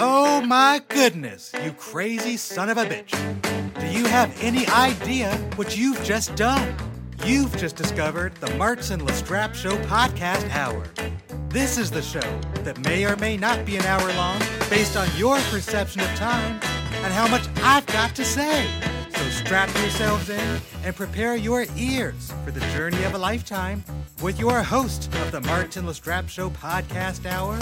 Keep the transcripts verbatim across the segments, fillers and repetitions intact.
Oh my goodness, you crazy son of a bitch. Do you have any idea what you've just done? You've just discovered the Martin Lastrapes Show Podcast Hour. This is the show that may or may not be an hour long based on your perception of time and how much I've got to say. So strap yourselves in and prepare your ears for the journey of a lifetime with your host of the Martin Lastrapes Show Podcast Hour,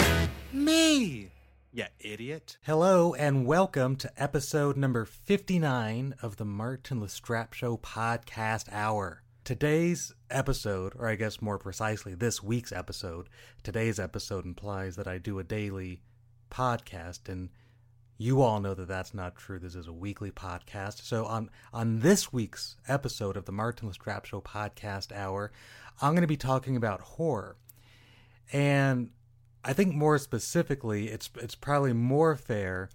me. Yeah, idiot. Hello and welcome to episode number fifty-nine of the Martin Lastrapes Show Podcast Hour. Today's episode, or I guess more precisely this week's episode, today's episode implies that I do a daily podcast, and you all know that that's not true. This is a weekly podcast. So on, on this week's episode of the Martin Lastrapes Show Podcast Hour, I'm going to be talking about horror. And I think more specifically, it's it's probably more fair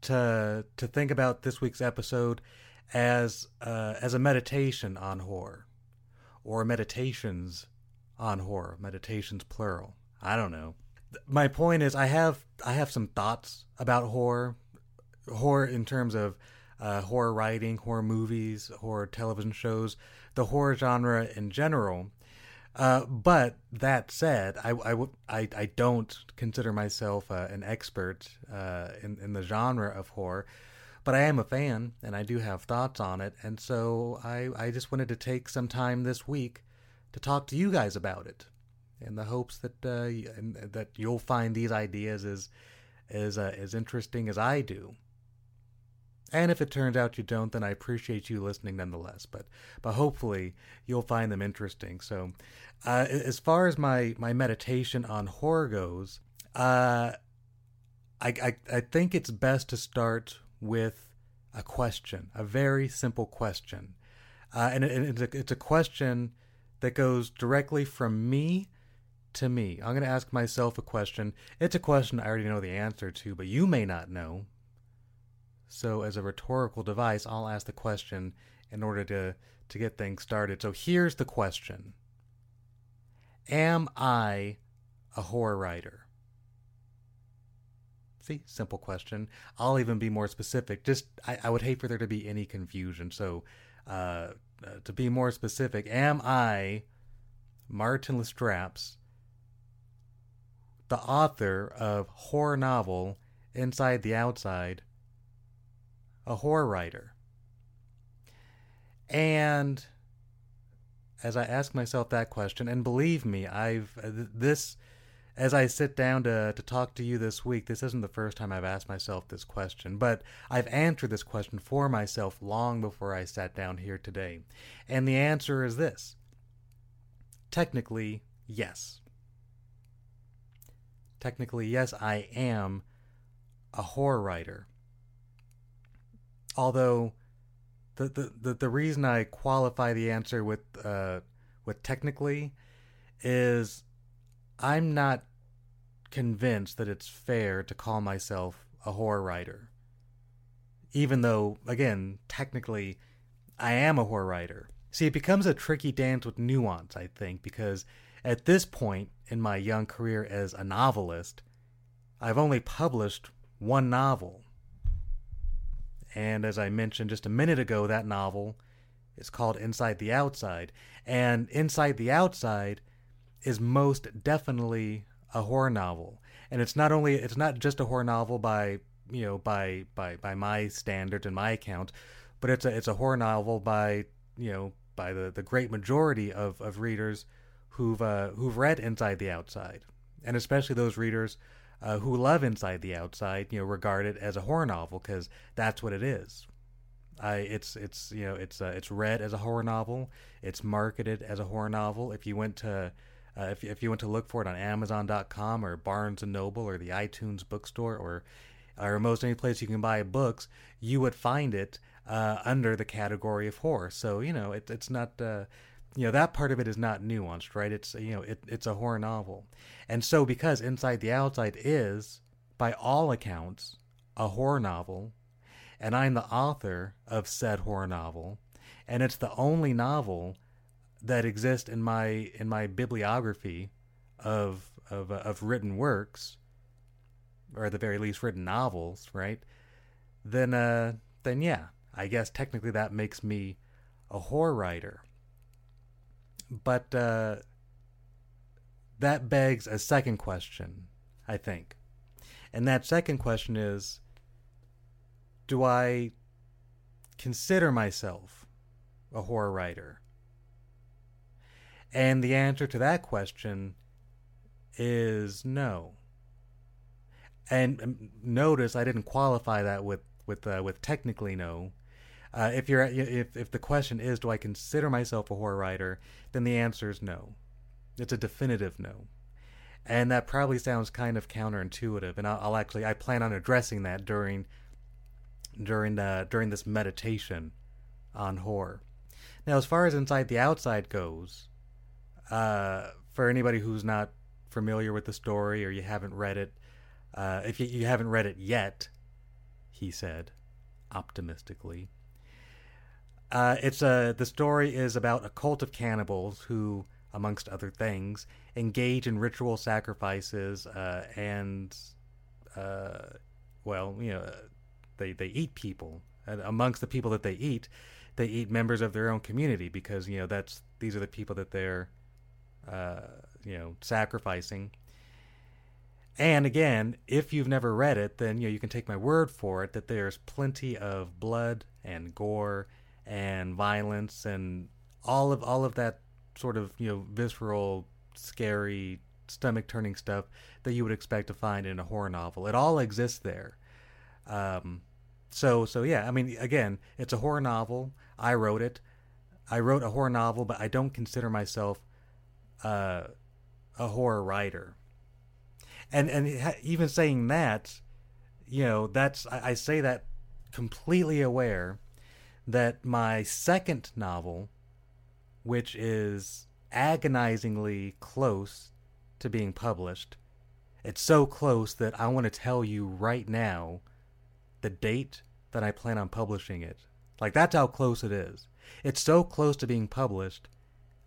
to to think about this week's episode as uh, as a meditation on horror, or meditations on horror, meditations plural. I don't know. My point is, I have I have some thoughts about horror, horror in terms of uh, horror writing, horror movies, horror television shows, the horror genre in general. Uh, but that said, I, I, I, I don't consider myself uh, an expert uh, in, in the genre of horror, but I am a fan and I do have thoughts on it. And so I, I just wanted to take some time this week to talk to you guys about it in the hopes that uh, that you'll find these ideas as, as, uh, as interesting as I do. And if it turns out you don't, then I appreciate you listening nonetheless. But but hopefully you'll find them interesting. So uh, as far as my, my meditation on horror goes, uh, I, I I think it's best to start with a question, a very simple question. Uh, and it, it's, a, it's a question that goes directly from me to me. I'm going to ask myself a question. It's a question I already know the answer to, but you may not know. So as a rhetorical device, I'll ask the question in order to, to get things started. So here's the question. Am I a horror writer? See, simple question. I'll even be more specific. Just, I, I would hate for there to be any confusion. So uh, uh, to be more specific, am I Martin Lastrapes, the author of horror novel Inside the Outside, a horror writer? And as I ask myself that question, and believe me, I've this, as I sit down to to talk to you this week, this isn't the first time I've asked myself this question, but I've answered this question for myself long before I sat down here today. And the answer is this. Technically, yes. Technically, yes, I am a horror writer. Although, the, the the the reason I qualify the answer with uh with technically is I'm not convinced that it's fair to call myself a horror writer. Even though, again, technically, I am a horror writer. See, it becomes a tricky dance with nuance, I think, because at this point in my young career as a novelist, I've only published one novel. And as I mentioned just a minute ago, that novel is called Inside the Outside. And Inside the Outside is most definitely a horror novel. And it's not only it's not just a horror novel by you know by by, by my standards and my account, but it's a it's a horror novel by you know by the, the great majority of, of readers who've uh, who've read Inside the Outside, and especially those readers Uh, who love Inside the Outside, you know, regard it as a horror novel because that's what it is. I, it's, it's, you know, it's, uh, it's read as a horror novel. It's marketed as a horror novel. If you went to, uh, if if you went to look for it on Amazon dot com or Barnes and Noble or the iTunes bookstore or, or most any place you can buy books, you would find it uh, under the category of horror. So you know, it, it's not. Uh, You know, that part of it is not nuanced, right? It's, you know, it, it's a horror novel. And so because Inside the Outside is, by all accounts, a horror novel, and I'm the author of said horror novel, and it's the only novel that exists in my in my bibliography of of, of written works, or at the very least written novels, right? Then, uh, then yeah, I guess technically that makes me a horror writer. But uh, that begs a second question, I think. And that second question is, do I consider myself a horror writer? And the answer to that question is no. And notice I didn't qualify that with with uh, with technically no. Uh, if you're if if the question is, do I consider myself a horror writer, then the answer is no. It's a definitive no. And that probably sounds kind of counterintuitive. And I'll, I'll actually I plan on addressing that during during uh, during this meditation on horror. Now, as far as Inside the Outside goes, uh, for anybody who's not familiar with the story or you haven't read it, uh, if you, you haven't read it yet, he said optimistically, uh, it's a the story is about a cult of cannibals who, amongst other things, engage in ritual sacrifices uh, and, uh, well, you know, they they eat people. And amongst the people that they eat, they eat members of their own community because, you know, that's these are the people that they're, uh, you know, sacrificing. And again, if you've never read it, then, you know, you can take my word for it that there's plenty of blood and gore and violence and all of all of that sort of, you know, visceral, scary, stomach-turning stuff that you would expect to find in a horror novel. It all exists there. Um, so, so yeah, I mean, again, it's a horror novel. I wrote it. I wrote a horror novel, but I don't consider myself uh, a horror writer. And and even saying that, you know, that's I, I say that completely aware that my second novel, which is agonizingly close to being published, it's so close that I want to tell you right now the date that I plan on publishing it. Like, that's how close it is. It's so close to being published,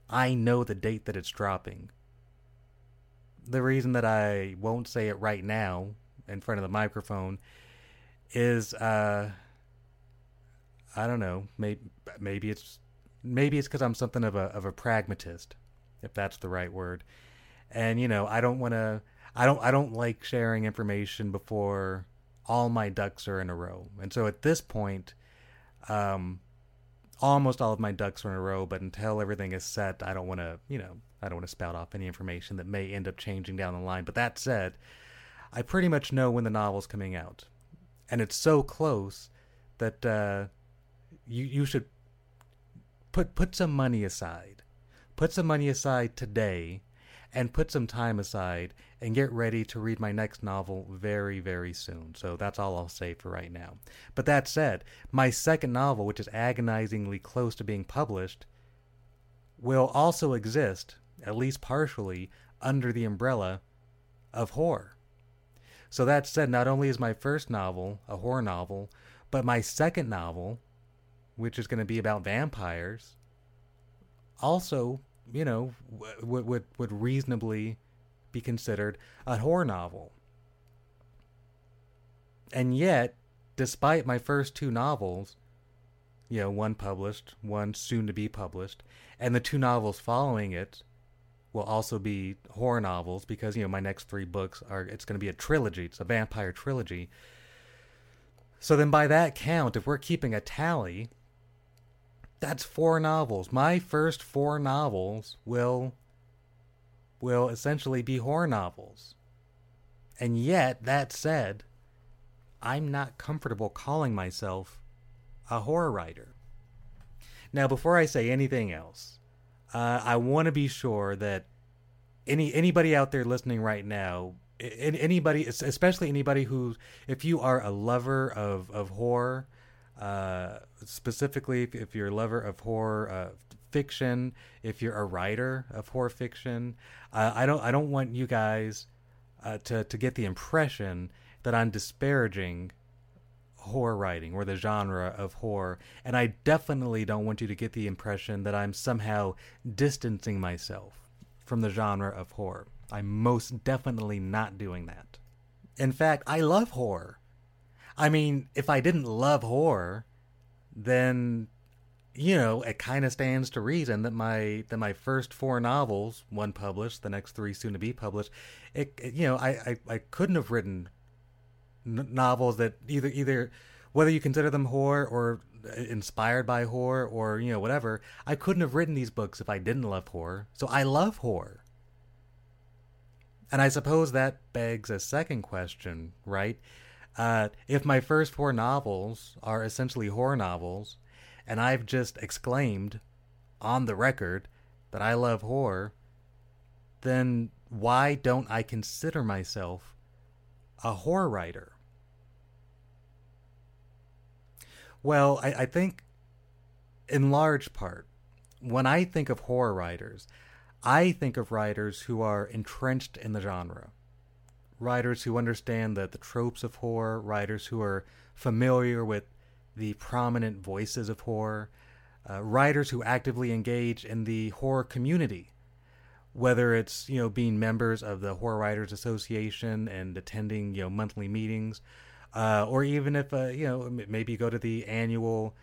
I know the date that it's dropping. The reason that I won't say it right now in front of the microphone is, uh, I don't know, maybe, maybe it's, maybe it's because I'm something of a, of a pragmatist, if that's the right word. And, you know, I don't want to, I don't, I don't like sharing information before all my ducks are in a row. And so at this point, um, almost all of my ducks are in a row, but until everything is set, I don't want to, you know, I don't want to spout off any information that may end up changing down the line. But that said, I pretty much know when the novel's coming out. And it's so close that uh, you you should put put some money aside. Put some money aside today and put some time aside and get ready to read my next novel very, very soon. So that's all I'll say for right now. But that said, my second novel, which is agonizingly close to being published, will also exist, at least partially, under the umbrella of horror. So that said, not only is my first novel a horror novel, but my second novel, which is going to be about vampires, also, you know, would would would reasonably be considered a horror novel. And yet, despite my first two novels, you know, one published, one soon to be published, and the two novels following it will also be horror novels because, you know, my next three books are, it's going to be a trilogy. It's a vampire trilogy. So then by that count, if we're keeping a tally, that's four novels. My first four novels will, will essentially be horror novels. And yet, that said, I'm not comfortable calling myself a horror writer. Now, before I say anything else, uh, I want to be sure that any anybody out there listening right now, anybody, especially anybody who, if you are a lover of, of horror, uh, specifically if, if you're a lover of horror uh, fiction, if you're a writer of horror fiction, uh, I don't I don't want you guys uh, to to get the impression that I'm disparaging horror writing or the genre of horror, and I definitely don't want you to get the impression that I'm somehow distancing myself from the genre of horror. I'm most definitely not doing that. In fact, I love horror. I mean, if I didn't love horror, then, you know, it kind of stands to reason that my that my first four novels, one published, the next three soon to be published, it, it you know, I, I, I couldn't have written n- novels that either either whether you consider them horror or inspired by horror or, you know, whatever, I couldn't have written these books if I didn't love horror. So I love horror. And I suppose that begs a second question, right? Uh, if my first four novels are essentially horror novels, and I've just exclaimed on the record that I love horror, then why don't I consider myself a horror writer? Well, I, I think in large part, when I think of horror writers, I think of writers who are entrenched in the genre. Writers who understand the, the tropes of horror, writers who are familiar with the prominent voices of horror, uh, writers who actively engage in the horror community, whether it's, you know, being members of the Horror Writers Association and attending, you know, monthly meetings, uh, or even if, uh, you know, maybe go to the annual,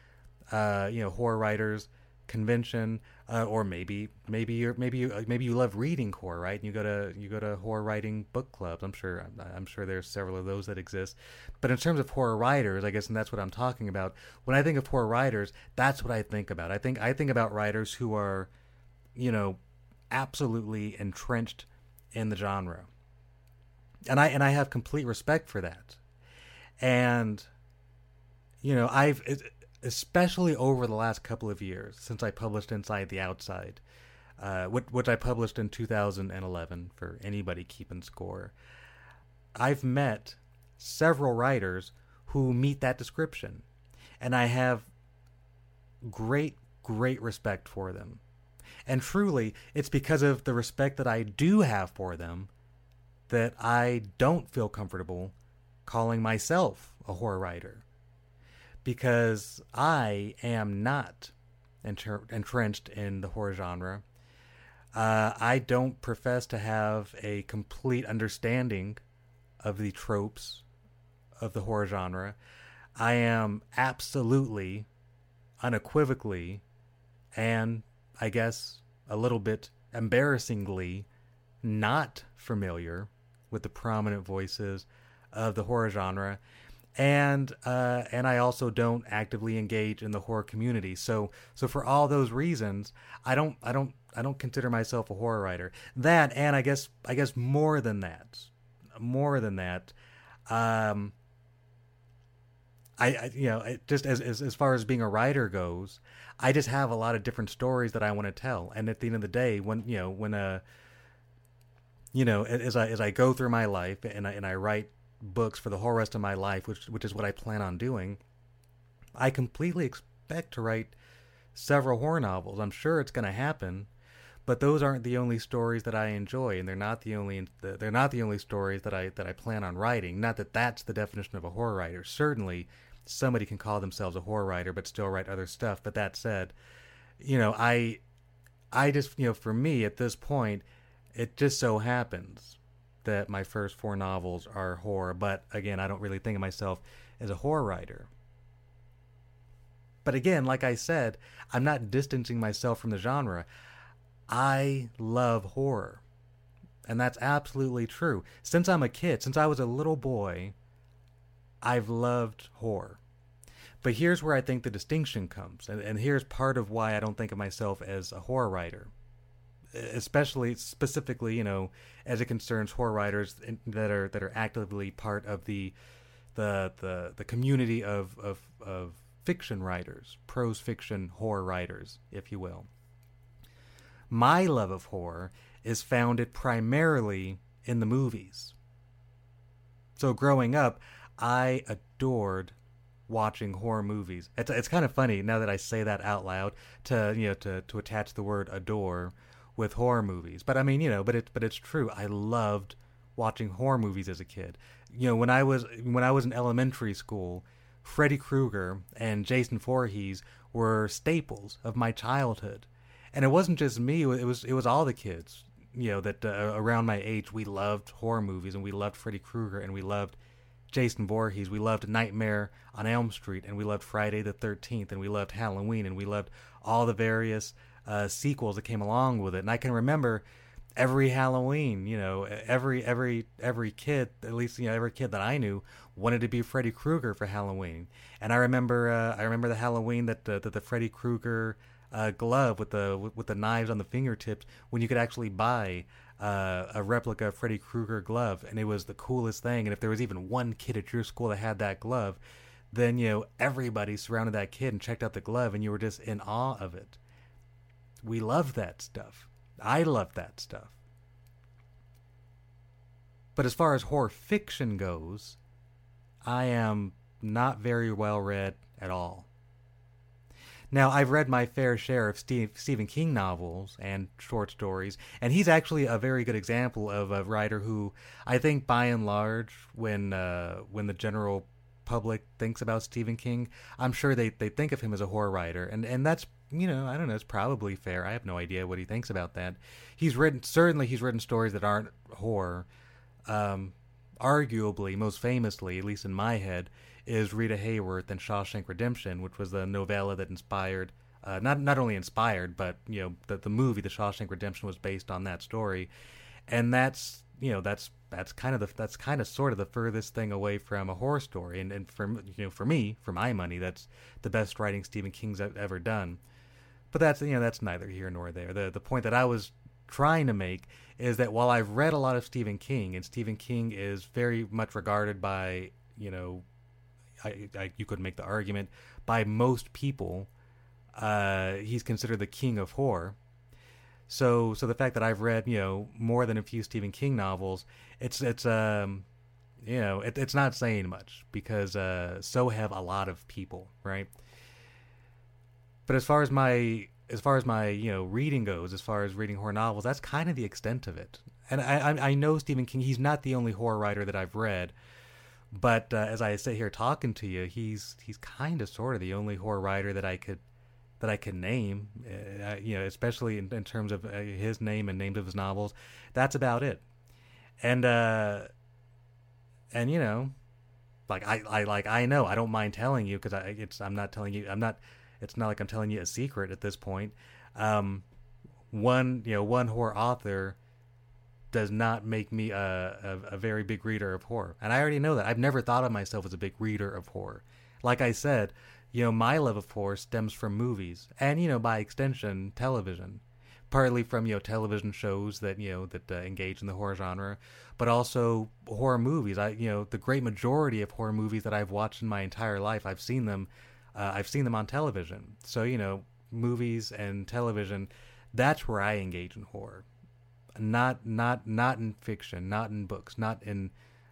uh, you know, horror writers convention, uh, or maybe maybe you're maybe you maybe you love reading horror, right? And you go to you go to horror writing book clubs. I'm sure I'm, I'm sure there's several of those that exist. But in terms of horror writers, I guess, and that's what I'm talking about. When I think of horror writers, that's what I think about. I think I think about writers who are, you know, absolutely entrenched in the genre. And I and I have complete respect for that. And you know, I've it, especially over the last couple of years since I published Inside the Outside, uh, which, which I published in two thousand eleven for anybody keeping score, I've met several writers who meet that description, and I have great, great respect for them. And truly, it's because of the respect that I do have for them that I don't feel comfortable calling myself a horror writer. Because I am not entr- entrenched in the horror genre. Uh, I don't profess to have a complete understanding of the tropes of the horror genre. I am absolutely, unequivocally, and I guess a little bit embarrassingly not familiar with the prominent voices of the horror genre. And uh, and I also don't actively engage in the horror community. So so for all those reasons, I don't I don't I don't consider myself a horror writer. That and I guess I guess more than that, more than that, um, I, I you know it just as, as as far as being a writer goes, I just have a lot of different stories that I want to tell. And at the end of the day, when you know when uh, you know as I as I go through my life and I and I write books for the whole rest of my life, which which is what I plan on doing, I completely expect to write several horror novels. I'm sure it's going to happen, but those aren't the only stories that I enjoy, and they're not the only they're not the only stories that I that I plan on writing. Not that that's the definition of a horror writer. Certainly, somebody can call themselves a horror writer but still write other stuff. But that said, you know, I I just you know for me at this point, it just so happens that my first four novels are horror, but again, I don't really think of myself as a horror writer. But again, like I said, I'm not distancing myself from the genre. I love horror, and that's absolutely true. Since I'm a kid, since I was a little boy, I've loved horror. But here's where I think the distinction comes, and, and here's part of why I don't think of myself as a horror writer. Especially, specifically, you know, as it concerns horror writers that are that are actively part of the the the, the community of, of of fiction writers, prose fiction horror writers, if you will. My love of horror is founded primarily in the movies. So growing up, I adored watching horror movies. It's it's kind of funny now that I say that out loud to you know to, to attach the word adore with horror movies. But I mean, you know, but it but it's true. I loved watching horror movies as a kid. You know, when I was when I was in elementary school, Freddy Krueger and Jason Voorhees were staples of my childhood. And it wasn't just me, it was it was all the kids. you know, that uh, around my age, we loved horror movies, and we loved Freddy Krueger, and we loved Jason Voorhees, we loved Nightmare on Elm Street, and we loved Friday the thirteenth, and we loved Halloween, and we loved all the various uh, sequels that came along with it. And I can remember every Halloween, you know, every every every kid, at least you know, every kid that I knew wanted to be Freddy Krueger for Halloween. And I remember, uh, I remember the Halloween that uh, that the Freddy Krueger uh, glove with the with the knives on the fingertips, when you could actually buy Uh, a replica Freddy Krueger glove, and it was the coolest thing. And if there was even one kid at your school that had that glove, then you know everybody surrounded that kid and checked out the glove, and you were just in awe of it. We loved that stuff. I loved that stuff. But as far as horror fiction goes, I am not very well read at all. Now, I've read my fair share of Steve, Stephen King novels and short stories, and he's actually a very good example of a writer who, I think, by and large, when uh, when the general public thinks about Stephen King, I'm sure they, they think of him as a horror writer, and, and that's, you know, I don't know, it's probably fair. I have no idea what he thinks about that. He's written, certainly he's written stories that aren't horror. Um, arguably, most famously, at least in my head, is Rita Hayworth and Shawshank Redemption, which was the novella that inspired, uh, not not only inspired, but you know, the the movie, The Shawshank Redemption, was based on that story, and that's you know that's that's kind of the that's kind of sort of the furthest thing away from a horror story, and and for you know for me, for my money, that's the best writing Stephen King's ever done. But that's you know that's neither here nor there. The the point that I was trying to make is that while I've read a lot of Stephen King, and Stephen King is very much regarded by you know. I, I, you could make the argument by most people uh, he's considered the king of horror. So, so the fact that I've read you know more than a few Stephen King novels, it's it's um you know it, it's not saying much, because uh, so have a lot of people, right? But as far as my as far as my you know reading goes, as far as reading horror novels, that's kind of the extent of it. And I I, I know Stephen King, he's not the only horror writer that I've read. But uh, as I sit here talking to you, he's he's kind of sort of the only horror writer that I could that I could name, uh, you know, especially in, in terms of uh, his name and names of his novels. That's about it. And uh, and you know, like I, I like I know I don't mind telling you, because I it's I'm not telling you I'm not it's not like I'm telling you a secret at this point. Um, one you know one horror author does not make me a, a a very big reader of horror. And I already know that. I've never thought of myself as a big reader of horror. Like I said, you know, my love of horror stems from movies and, you know, by extension, television. Partly from, you know, television shows that, you know, that uh, engage in the horror genre, but also horror movies. I, you know, the great majority of horror movies that I've watched in my entire life, I've seen them, uh, I've seen them on television. So, you know, movies and television, that's where I engage in horror. Not, not, not in fiction, not in books, not in,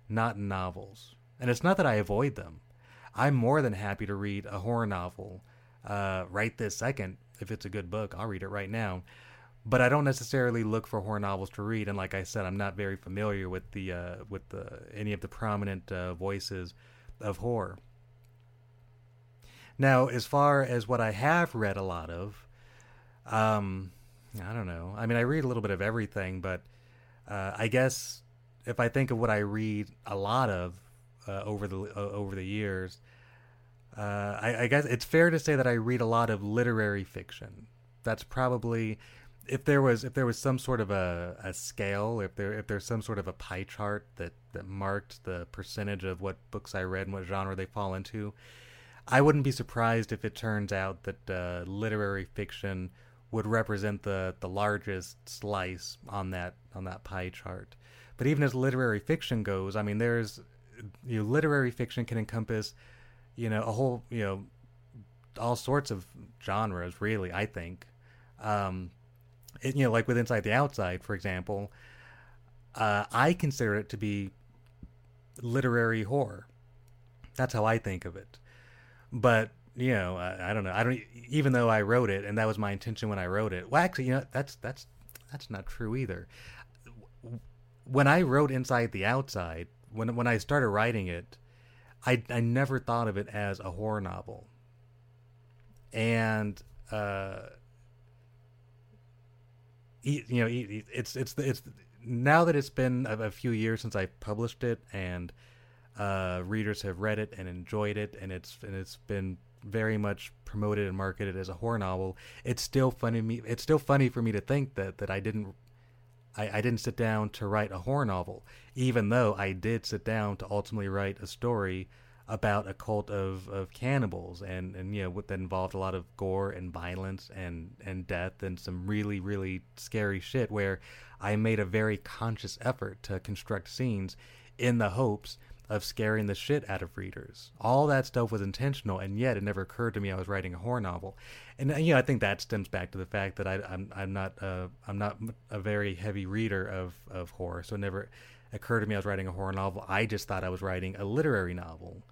not in novels. And it's not that I avoid them. I'm more than happy to read a horror novel, uh, right this second. If it's a good book, I'll read it right now. But I don't necessarily look for horror novels to read. And like I said, I'm not very familiar with the, uh, with the, any of the prominent uh, voices of horror. Now, as far as what I have read a lot of, um, I don't know. I mean, I read a little bit of everything, but uh, I guess if I think of what I read a lot of uh, over the uh, over the years, uh, I, I guess it's fair to say that I read a lot of literary fiction. That's probably, if there was if there was some sort of a, a scale, if there if there's some sort of a pie chart that, that marked the percentage of what books I read and what genre they fall into, I wouldn't be surprised if it turns out that uh, literary fiction would represent the, the largest slice on that on that pie chart. But even as literary fiction goes, I mean, there's you know, literary fiction can encompass, you know, a whole you know, all sorts of genres. Really, I think, um, it, you know, like with Inside the Outside, for example, uh, I consider it to be literary horror. That's how I think of it. But You know, I, I don't know. I don't. Even though I wrote it, and that was my intention when I wrote it. Well, actually, you know, that's that's that's not true either. When I wrote Inside the Outside, when when I started writing it, I I never thought of it as a horror novel. And uh, he, you know, he, he, it's it's it's now that it's been a, a few years since I published it, and uh, readers have read it and enjoyed it, and it's and it's been very much promoted and marketed as a horror novel. It's still funny me. It's still funny for me to think that that I didn't. I, I didn't sit down to write a horror novel, even though I did sit down to ultimately write a story about a cult of, of cannibals and, and, you know, what that involved a lot of gore and violence and, and death and some really, really scary shit, where I made a very conscious effort to construct scenes in the hopes of scaring the shit out of readers. All that stuff was intentional, and yet it never occurred to me I was writing a horror novel. And, you know, I think that stems back to the fact that I, I'm I'm not uh, I'm not a very heavy reader of, of horror, so it never occurred to me I was writing a horror novel. I just thought I was writing a literary novel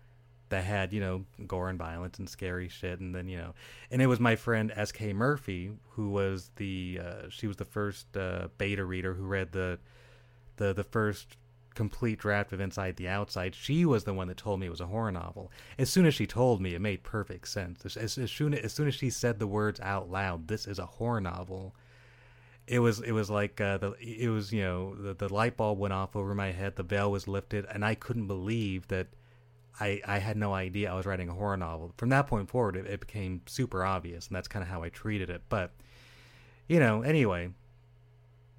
that had, you know, gore and violence and scary shit, and then, you know, and it was my friend S K. Murphy who was the uh, she was the first uh, beta reader who read the the the first complete draft of Inside the Outside. She was the one that told me it was a horror novel. As soon as she told me, it made perfect sense. As, as, as, soon, as soon as she said the words out loud, "This is a horror novel," it was it was like uh, the it was you know the, the light bulb went off over my head. The veil was lifted, and I couldn't believe that I I had no idea I was writing a horror novel. From that point forward, it, it became super obvious, and that's kind of how I treated it. But you know, anyway.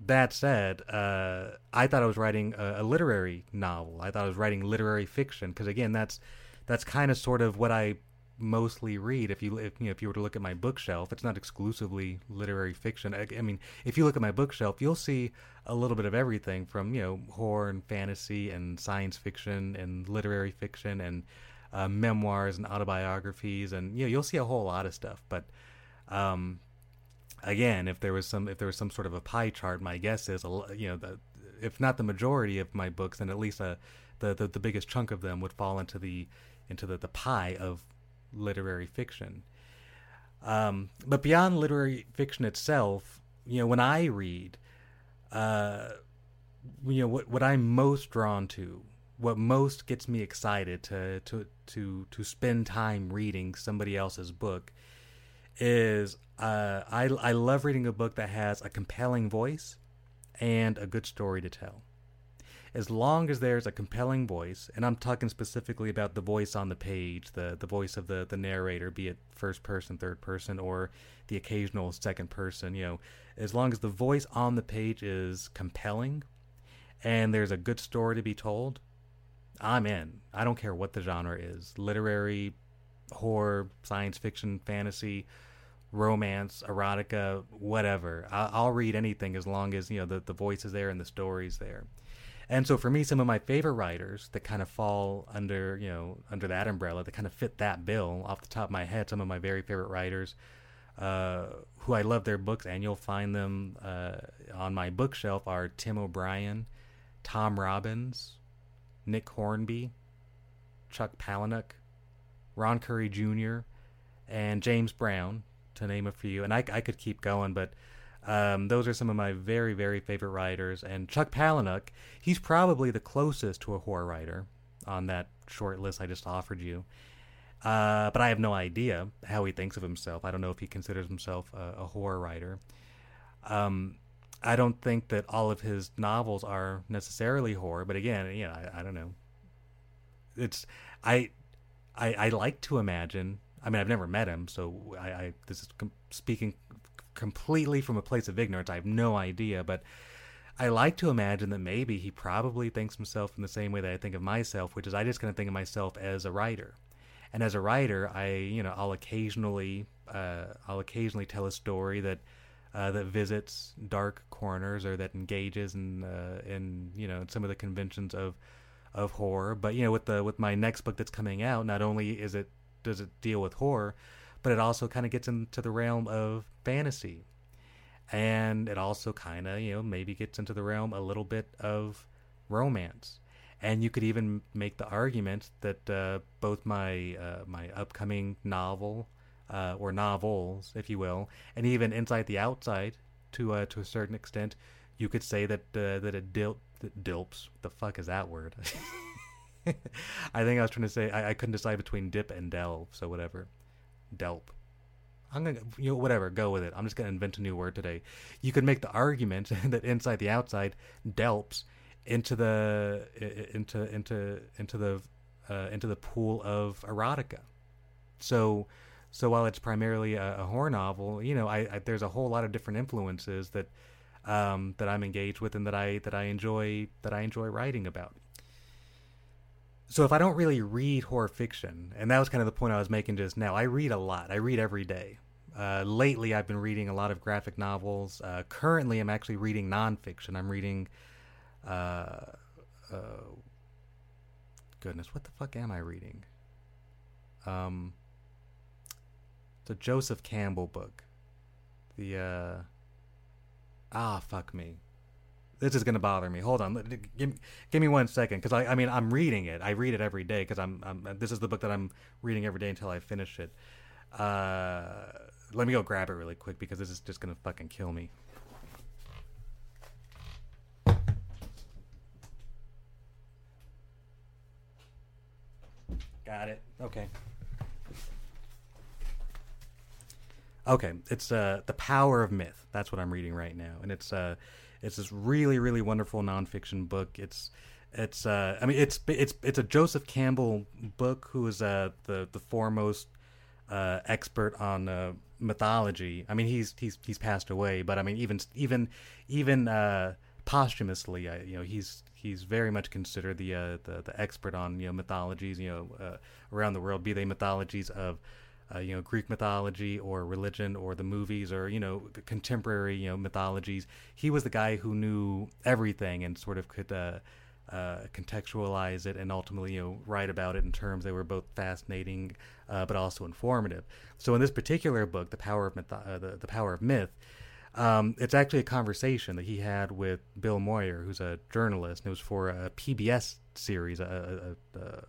That said, uh, I thought I was writing a, a literary novel. I thought I was writing literary fiction, because again, that's that's kind of sort of what I mostly read. If you if you know, if you were to look at my bookshelf, it's not exclusively literary fiction. I, I mean, if you look at my bookshelf, you'll see a little bit of everything from, you know, horror and fantasy and science fiction and literary fiction and uh, memoirs and autobiographies, and you know, you'll see a whole lot of stuff. But um, Again, if there was some, if there was some sort of a pie chart, my guess is, you know, the, if not the majority of my books, then at least a, the, the the biggest chunk of them would fall into the into the, the pie of literary fiction. Um, but beyond literary fiction itself, you know, when I read, uh, you know, what what I'm most drawn to, what most gets me excited to to to to spend time reading somebody else's book is. Uh, I I love reading a book that has a compelling voice and a good story to tell. As long as there's a compelling voice, and I'm talking specifically about the voice on the page, the, the voice of the, the narrator, be it first person, third person, or the occasional second person, you know, as long as the voice on the page is compelling and there's a good story to be told, I'm in. I don't care what the genre is, literary, horror, science fiction, fantasy, romance, erotica, whatever. I'll read anything as long as, you know, the, the voice is there and the story's there. And so for me, some of my favorite writers that kind of fall under, you know, under that umbrella, that kind of fit that bill off the top of my head, some of my very favorite writers uh, who I love their books, and you'll find them uh, on my bookshelf, are Tim O'Brien, Tom Robbins, Nick Hornby, Chuck Palahniuk, Ron Curry Junior, and James Brown, to name a few. And I, I could keep going, but um, those are some of my very, very favorite writers. And Chuck Palahniuk, he's probably the closest to a horror writer on that short list I just offered you. Uh, but I have no idea how he thinks of himself. I don't know if he considers himself a, a horror writer. Um, I don't think that all of his novels are necessarily horror, but again, you know, I, I don't know. It's, I, I, I like to imagine, I mean, I've never met him, so I, I this is com- speaking completely from a place of ignorance. I have no idea, but I like to imagine that maybe he probably thinks himself in the same way that I think of myself, which is I just kind of think of myself as a writer. And as a writer, I, you know, I'll occasionally, uh, I'll occasionally tell a story that uh, that visits dark corners or that engages in, uh, in you know, some of the conventions of of horror. But you know, with the with my next book that's coming out, not only is it does it deal with horror, but it also kind of gets into the realm of fantasy, and it also kind of, you know, maybe gets into the realm a little bit of romance. And you could even make the argument that uh, both my uh, my upcoming novel uh, or novels, if you will, and even Inside the Outside, to uh, to a certain extent, you could say that uh, that it dil- that dilps. The fuck is that word? I think I was trying to say I, I couldn't decide between dip and delve, so whatever. Delp. I'm gonna, you know, whatever, go with it. I'm just gonna invent a new word today. You could make the argument that Inside the Outside delps into the into into into the uh, into the pool of erotica. So, so while it's primarily a, a horror novel, you know, I, I there's a whole lot of different influences that um, that I'm engaged with and that I that I enjoy that I enjoy writing about. So if I don't really read horror fiction, and that was kind of the point I was making just now, I read a lot. I read every day. Uh, lately, I've been reading a lot of graphic novels. Uh, currently, I'm actually reading nonfiction. I'm reading, uh, uh, goodness, what the fuck am I reading? Um, the Joseph Campbell book. The, uh, ah, fuck me. This is going to bother me. Hold on. Give, give me one second. Because, I, I mean, I'm reading it. I read it every day because I'm, I'm... This is the book that I'm reading every day until I finish it. Uh, let me go grab it really quick because this is just going to fucking kill me. Got it. Okay. Okay. It's uh, The Power of Myth. That's what I'm reading right now. And it's... Uh, It's this really, really wonderful nonfiction book. It's, it's. Uh, I mean, it's it's it's a Joseph Campbell book, who is uh, the the foremost uh, expert on uh, mythology. I mean, he's he's he's passed away, but I mean, even even even uh, posthumously, I, you know, he's he's very much considered the, uh, the the expert on you know mythologies, you know, uh, around the world, be they mythologies of. Uh, you know, Greek mythology or religion or the movies or, you know, contemporary, you know, mythologies. He was the guy who knew everything and sort of could uh, uh, contextualize it and ultimately, you know, write about it in terms that were both fascinating uh, but also informative. So in this particular book, The Power of, Myth- uh, the, the Power of Myth, um, it's actually a conversation that he had with Bill Moyer, who's a journalist, and it was for a P B S series, a, a, a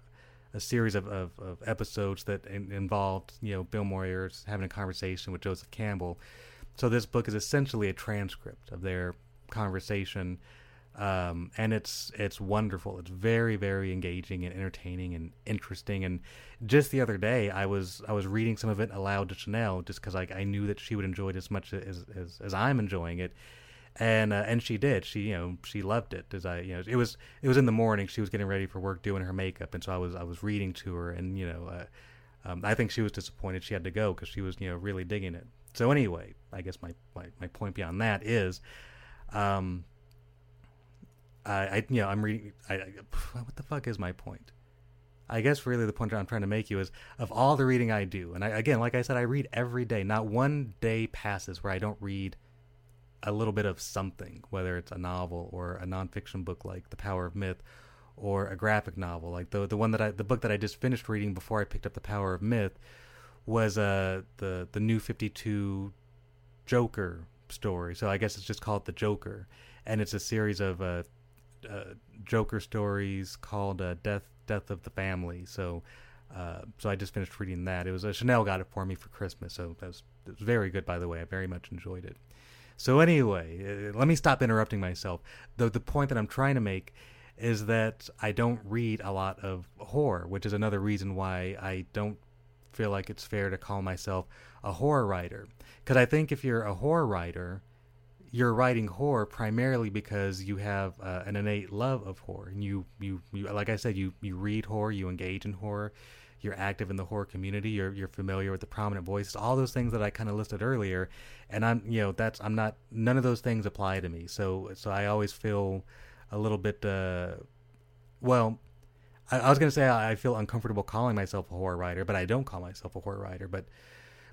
a series of, of, of episodes that in, involved, you know, Bill Moyers having a conversation with Joseph Campbell. So this book is essentially a transcript of their conversation. Um, and it's, it's wonderful. It's very, very engaging and entertaining and interesting. And just the other day I was, I was reading some of it aloud to Chanel just cause like I knew that she would enjoy it as much as, as, as I'm enjoying it. And uh, and she did. She you know she loved it. As I you know it was it was in the morning. She was getting ready for work, doing her makeup, and so I was I was reading to her. And you know uh, um, I think she was disappointed she had to go because she was you know really digging it. So anyway, I guess my my, my point beyond that is, um, I, I you know I'm reading. I, I, what the fuck is my point? I guess really the point I'm trying to make you is of all the reading I do, and I, again, like I said, I read every day. Not one day passes where I don't read a little bit of something, whether it's a novel or a nonfiction book like The Power of Myth or a graphic novel. Like the the one that I, the book that I just finished reading before I picked up The Power of Myth was uh, the, the New fifty-two Joker story. So I guess it's just called The Joker. And it's a series of uh, uh, Joker stories called uh, Death Death of the Family. So uh, so I just finished reading that. It was uh, Chanel got it for me for Christmas. So that was, it was very good, by the way. I very much enjoyed it. So anyway, let me stop interrupting myself. The, the point that I'm trying to make is that I don't read a lot of horror, which is another reason why I don't feel like it's fair to call myself a horror writer. Because I think if you're a horror writer, you're writing horror primarily because you have uh, an innate love of horror. And you, you, you like I said, you, you read horror, you engage in horror, you're active in the horror community, you're you're familiar with the prominent voices, all those things that I kind of listed earlier, and I'm you know that's I'm not none of those things apply to me. So so I always feel a little bit uh, well, I, I was gonna say I, I feel uncomfortable calling myself a horror writer, but I don't call myself a horror writer. But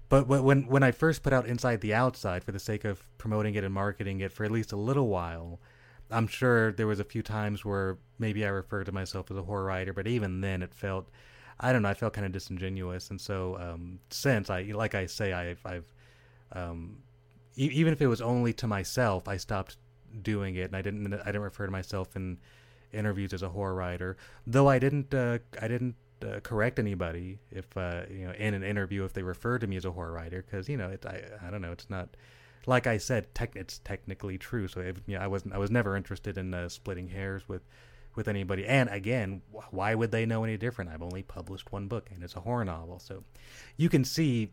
but when when I first put out Inside the Outside for the sake of promoting it and marketing it for at least a little while, I'm sure there was a few times where maybe I referred to myself as a horror writer, but even then it felt. I don't know. I felt kind of disingenuous, and so um, since I, like I say, I've, I've um, e- even if it was only to myself, I stopped doing it, and I didn't, I didn't refer to myself in interviews as a horror writer. Though I didn't, uh, I didn't uh, correct anybody if, uh, you know, in an interview if they referred to me as a horror writer, because you know, it's, I, I don't know, it's not. Like I said, tech, it's technically true. So if, you know, I wasn't, I was never interested in uh, splitting hairs with. with anybody. And again, why would they know any different? I've only published one book and it's a horror novel. So you can see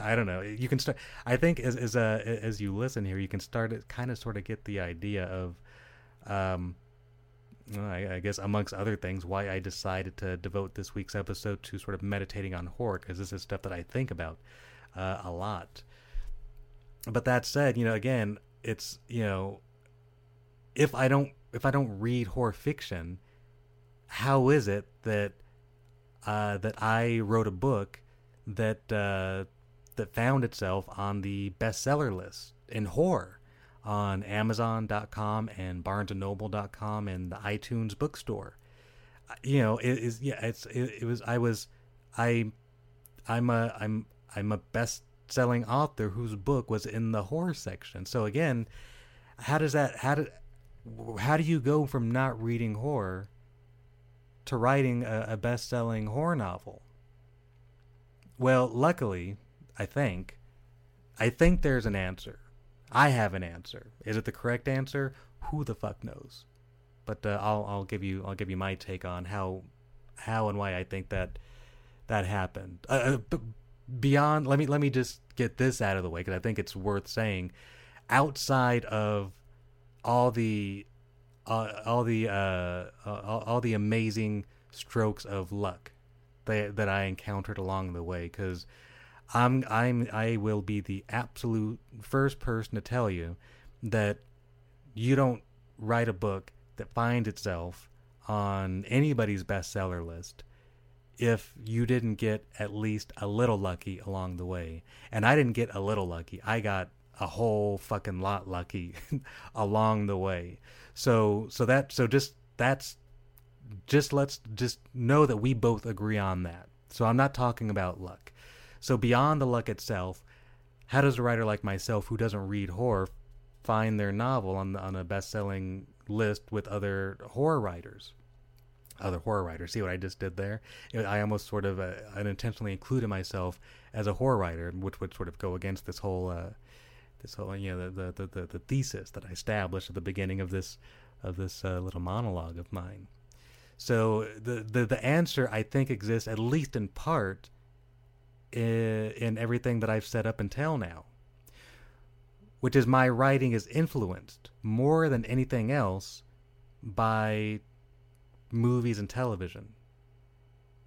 I don't know. You can start. I think as as uh, as you listen here, you can start to kind of sort of get the idea of, um, well, I, I guess amongst other things, why I decided to devote this week's episode to sort of meditating on horror, because this is stuff that I think about uh, a lot. But that said, you know, again, it's, you know, if I don't if I don't read horror fiction, how is it that uh, that I wrote a book that uh, that found itself on the bestseller list in horror on Amazon dot com and Barnes and Noble dot com and the iTunes bookstore? You know, it is yeah, it's it, it was I was I I'm a I'm I'm a best-selling author whose book was in the horror section. So again, how does that how do how do you go from not reading horror to writing a, a best-selling horror novel? Well, luckily, I think, I think there's an answer. I have an answer. Is it the correct answer? Who the fuck knows? But uh, I'll I'll give you I'll give you my take on how how and why I think that that happened. Uh, beyond, let me let me just get this out of the way, because I think it's worth saying. Outside of all the uh, all the uh, all, all the amazing strokes of luck that I encountered along the way, because I'm I'm I will be the absolute first person to tell you that you don't write a book that finds itself on anybody's bestseller list if you didn't get at least a little lucky along the way. And I didn't get a little lucky. I got a whole fucking lot lucky along the way. So so that so just that's. Just let's just know that we both agree on that. So I'm not talking about luck. So beyond the luck itself, how does a writer like myself who doesn't read horror find their novel on on a best-selling list with other horror writers? Other horror writers. See what I just did there? I almost sort of uh, unintentionally included myself as a horror writer, which would sort of go against this whole, uh, this whole, you know, the the, the the thesis that I established at the beginning of this of this uh, little monologue of mine. So the, the, the answer, I think, exists at least in part in, in everything that I've set up until now, which is my writing is influenced more than anything else by movies and television.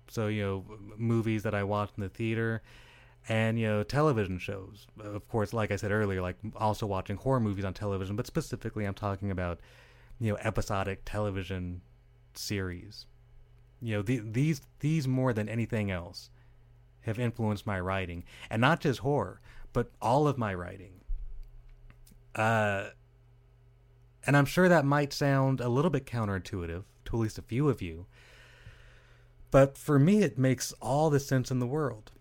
So, you know, movies that I watch in the theater and, you know, television shows. Of course, like I said earlier, like also watching horror movies on television, but specifically I'm talking about, you know, episodic television series. You know, the, these these more than anything else have influenced my writing, and not just horror, but all of my writing. Uh, and I'm sure that might sound a little bit counterintuitive to at least a few of you, but for me, it makes all the sense in the world.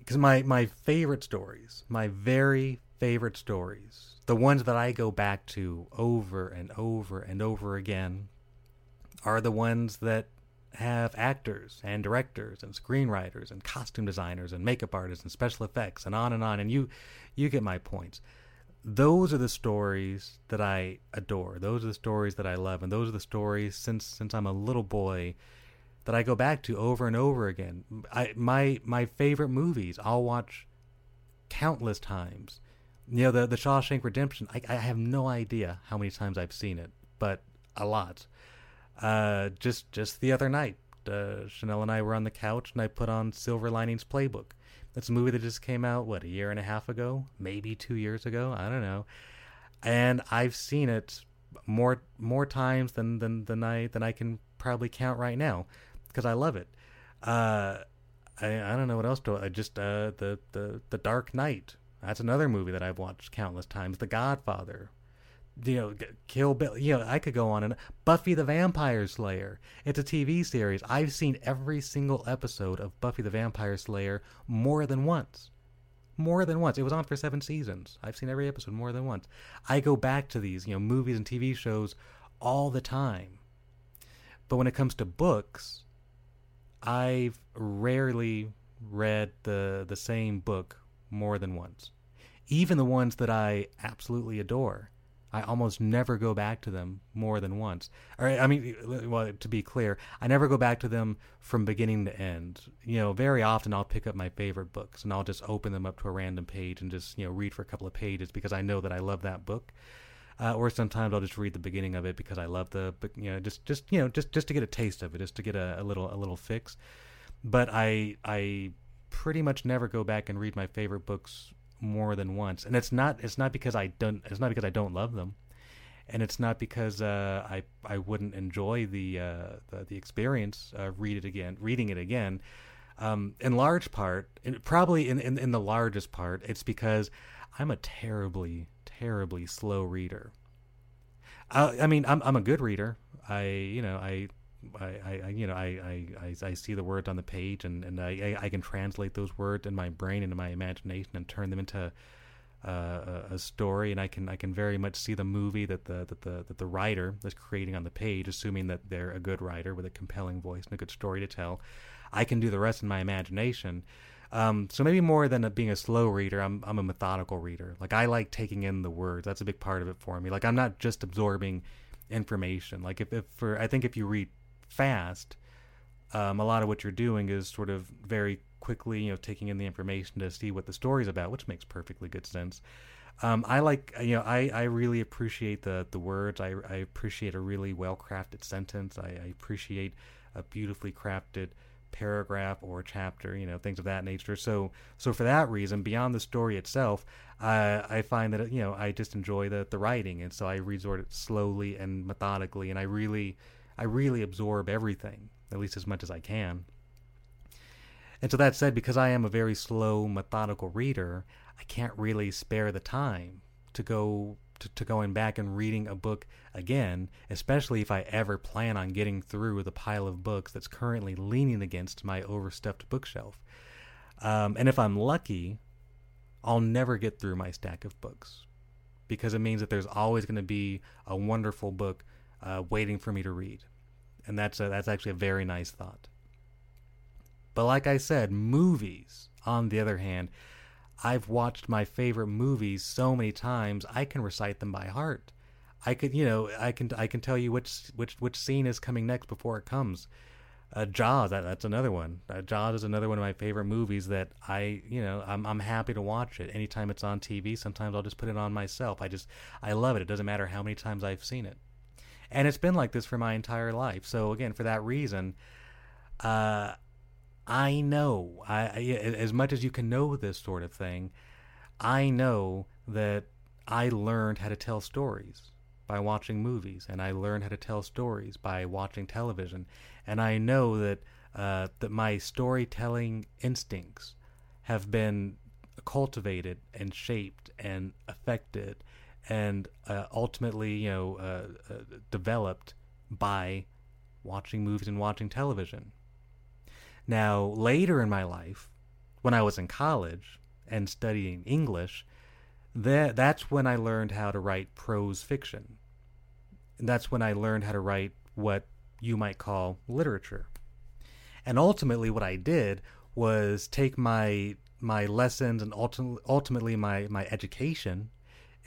Because my my favorite stories, my very favorite stories, the ones that I go back to over and over and over again, are the ones that have actors and directors and screenwriters and costume designers and makeup artists and special effects and on and on. And you, you get my points. Those are the stories that I adore. Those are the stories that I love. And those are the stories since, since I'm a little boy that I go back to over and over again. I, my, my favorite movies I'll watch countless times. You know, the, the Shawshank Redemption, I, I have no idea how many times I've seen it, but a lot. Uh, just just the other night, uh, Chanel and I were on the couch, and I put on Silver Linings Playbook. That's a movie that just came out, what, a year and a half ago? Maybe two years ago? I don't know. And I've seen it more more times than than, than I than I can probably count right now, because I love it. Uh, I I don't know what else to. I just uh, the the the Dark Knight. That's another movie that I've watched countless times. The Godfather. You know, Kill Bill. You know, I could go on. And Buffy the Vampire Slayer. It's a T V series. I've seen every single episode of Buffy the Vampire Slayer more than once. More than once. It was on for seven seasons. I've seen every episode more than once. I go back to these, you know, movies and T V shows all the time. But when it comes to books, I've rarely read the the same book more than once. Even the ones that I absolutely adore. I almost never go back to them more than once. Or, I mean, well, to be clear, I never go back to them from beginning to end. You know, very often I'll pick up my favorite books and I'll just open them up to a random page and just, you know, read for a couple of pages because I know that I love that book. Uh, or sometimes I'll just read the beginning of it because I love the, you know, just, just you know, just, just to get a taste of it, just to get a, a little, a little fix. But I, I pretty much never go back and read my favorite books more than once, and it's not it's not because I don't it's not because I don't love them, and it's not because uh, I I wouldn't enjoy the uh, the, the experience of read it again reading it again. Um, in large part, and probably in, in in the largest part, it's because I'm a terribly terribly slow reader. I, I mean I'm I'm a good reader. I you know I. I, I, you know, I, I, I see the words on the page, and, and I, I can translate those words in my brain, into my imagination, and turn them into uh, a story. And I can, I can very much see the movie that the that the that the writer is creating on the page, assuming that they're a good writer with a compelling voice and a good story to tell. I can do the rest in my imagination. Um, so maybe more than being a slow reader, I'm I'm a methodical reader. Like I like taking in the words. That's a big part of it for me. Like I'm not just absorbing information. Like if, if for I think if you read fast, um, a lot of what you're doing is sort of very quickly, you know, taking in the information to see what the story's about, which makes perfectly good sense. Um, I like, you know, I, I really appreciate the, the words. I, I appreciate a really well-crafted sentence. I, I appreciate a beautifully crafted paragraph or chapter, you know, things of that nature. So, so for that reason, beyond the story itself, uh, I find that, you know, I just enjoy the, the writing. And so I resort it slowly and methodically, and I really, I really absorb everything, at least as much as I can. And so that said, because I am a very slow, methodical reader, I can't really spare the time to go to, to going back and reading a book again, especially if I ever plan on getting through the pile of books that's currently leaning against my overstuffed bookshelf. Um, and if I'm lucky, I'll never get through my stack of books, because it means that there's always going to be a wonderful book Uh, waiting for me to read. And that's a, that's actually a very nice thought. But like I said, movies, on the other hand, I've watched my favorite movies so many times, I can recite them by heart. I could, you know, I can I can tell you which which which scene is coming next before it comes. Uh, Jaws, that, that's another one. Uh, Jaws is another one of my favorite movies that I, you know, I'm I'm happy to watch it. Anytime it's on T V, sometimes I'll just put it on myself. I just, I love it. It doesn't matter how many times I've seen it. And it's been like this for my entire life. So again, for that reason, uh, I know, I, I, as much as you can know this sort of thing, I know that I learned how to tell stories by watching movies, and I learned how to tell stories by watching television. And I know that uh, that my storytelling instincts have been cultivated and shaped and affected and uh, ultimately, you know, uh, uh, developed by watching movies and watching television. Now, later in my life, when I was in college and studying English, that that's when I learned how to write prose fiction. And that's when I learned how to write what you might call literature. And ultimately, what I did was take my my lessons and ulti- ultimately my, my education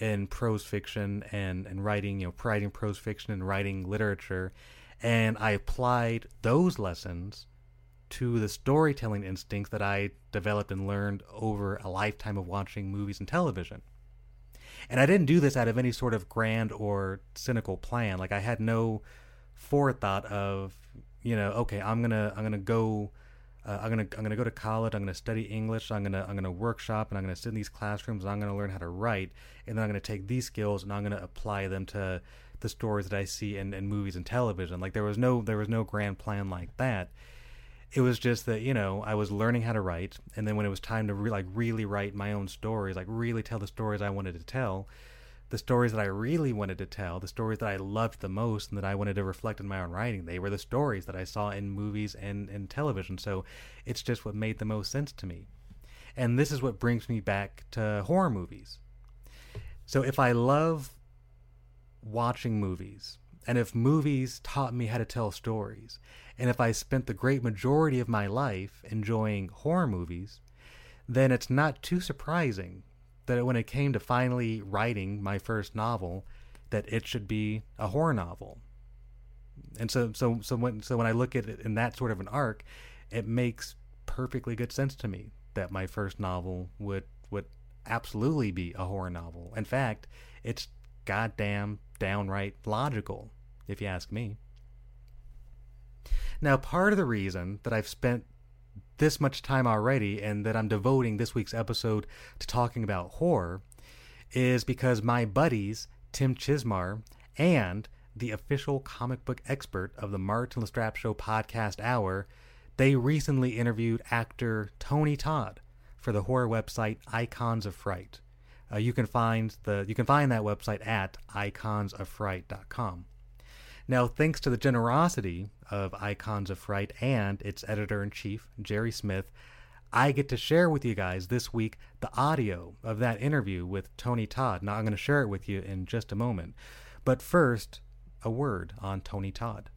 in prose fiction and, and writing, you know, writing prose fiction and writing literature. And I applied those lessons to the storytelling instincts that I developed and learned over a lifetime of watching movies and television. And I didn't do this out of any sort of grand or cynical plan. Like I had no forethought of, you know, okay, I'm going to, I'm going to go Uh, I'm gonna I'm gonna go to college. I'm gonna study English. I'm gonna I'm gonna workshop, and I'm gonna sit in these classrooms. And I'm gonna learn how to write, and then I'm gonna take these skills and I'm gonna apply them to the stories that I see in, in movies and television. Like there was no there was no grand plan like that. It was just that, you know, I was learning how to write, and then when it was time to re- like really write my own stories, like really tell the stories I wanted to tell, the stories that I really wanted to tell, the stories that I loved the most and that I wanted to reflect in my own writing, they were the stories that I saw in movies and, and television. So it's just what made the most sense to me. And this is what brings me back to horror movies. So if I love watching movies, and if movies taught me how to tell stories, and if I spent the great majority of my life enjoying horror movies, then it's not too surprising that when it came to finally writing my first novel, that it should be a horror novel. And so, so, so when, so when I look at it in that sort of an arc, it makes perfectly good sense to me that my first novel would, would absolutely be a horror novel. In fact, it's goddamn downright logical, if you ask me. Now, part of the reason that I've spent this much time already and that I'm devoting this week's episode to talking about horror is because my buddies, Tim Chizmar, and the official comic book expert of the Martin Lastrapes Show podcast hour, they recently interviewed actor Tony Todd for the horror website Icons of Fright. Uh, you can find the you can find that website at icons of fright dot com. Now, thanks to the generosity of Icons of Fright and its editor-in-chief, Jerry Smith, I get to share with you guys this week the audio of that interview with Tony Todd. Now, I'm going to share it with you in just a moment. But first, a word on Tony Todd.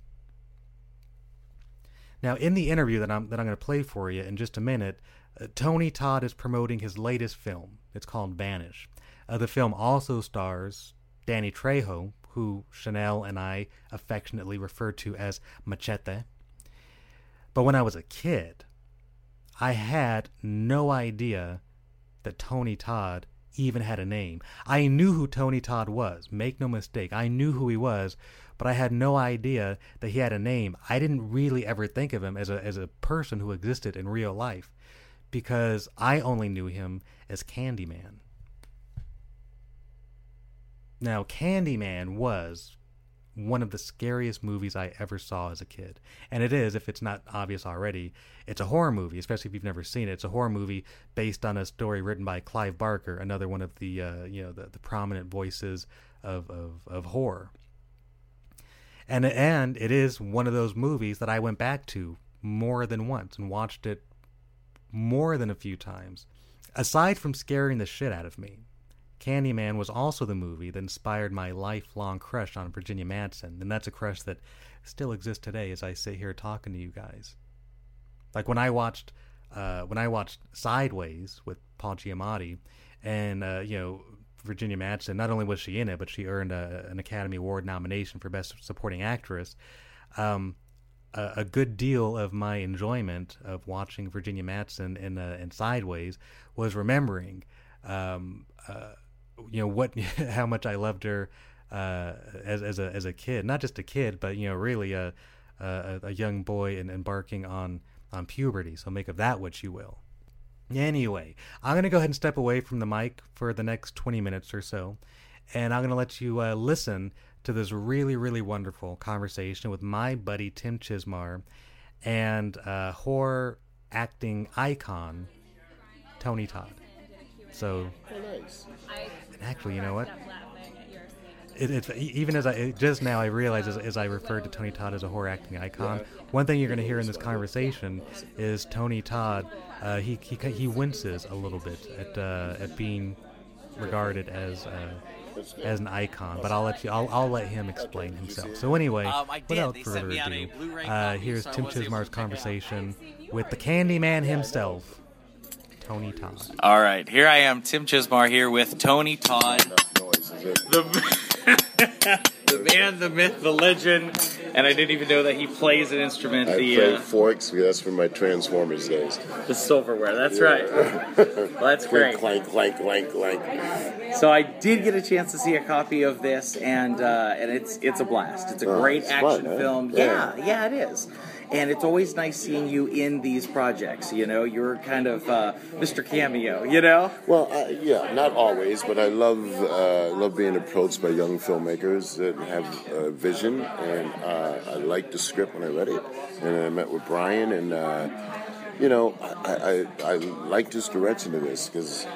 Now, in the interview that I'm that I'm going to play for you in just a minute, uh, Tony Todd is promoting his latest film. It's called Vanish. Uh, the film also stars Danny Trejo, who Chanel and I affectionately refer to as Machete. But when I was a kid, I had no idea that Tony Todd even had a name. I knew who Tony Todd was. Make no mistake. I knew who he was, but I had no idea that he had a name. I didn't really ever think of him as a as a person who existed in real life because I only knew him as Candyman. Now, Candyman was one of the scariest movies I ever saw as a kid. And it is, if it's not obvious already, it's a horror movie, especially if you've never seen it. It's a horror movie based on a story written by Clive Barker, another one of the uh, you know the, the prominent voices of, of, of horror. And, and it is one of those movies that I went back to more than once and watched it more than a few times. Aside from scaring the shit out of me, Candyman was also the movie that inspired my lifelong crush on Virginia Madsen, and that's a crush that still exists today as I sit here talking to you guys. Like when I watched, uh, when I watched Sideways with Paul Giamatti, and uh, you know Virginia Madsen, not only was she in it, but she earned a, an Academy Award nomination for Best Supporting Actress. Um, a, a good deal of my enjoyment of watching Virginia Madsen in uh, in Sideways was remembering. Um, uh, you know what how much I loved her uh as as a as a kid, not just a kid, but you know really a a, a young boy and embarking on on puberty, so make of that what you will. Anyway, I'm going to go ahead and step away from the mic for the next twenty minutes or so, and I'm going to let you uh, listen to this really really wonderful conversation with my buddy Tim Chizmar and uh horror acting icon Tony Todd. So, oh, nice. Actually, you know what? It, it's even as I it, just now I realized as, as I referred to Tony Todd as a horror acting icon. Yeah. One thing you're going to hear in this conversation is Tony Todd. Uh, he he he winces a little bit at uh, at being regarded as uh, as an icon, but I'll let you I'll I'll let him explain himself. So anyway, um, without further ado, uh, here's Tim Chizmar's conversation with the Candyman himself. Tony Todd. All right, here I am, Tim Chizmar, here with Tony Todd, the, the man, the myth, the legend, and I didn't even know that he plays an instrument. I the, play uh, forks, that's from my Transformers days. The silverware, that's yeah. right. Well, that's great. Clank, clank, clank, clank. So I did get a chance to see a copy of this, and uh, and it's it's a blast. It's a oh, great it's action fun, film. Huh? Yeah. yeah, yeah, it is. And it's always nice seeing you in these projects, you know? You're kind of uh, Mister Cameo, you know? Well, uh, yeah, not always, but I love uh, love being approached by young filmmakers that have uh, vision, and uh, I liked the script when I read it. And I met with Brian, and, uh, you know, I, I, I liked his direction of this, because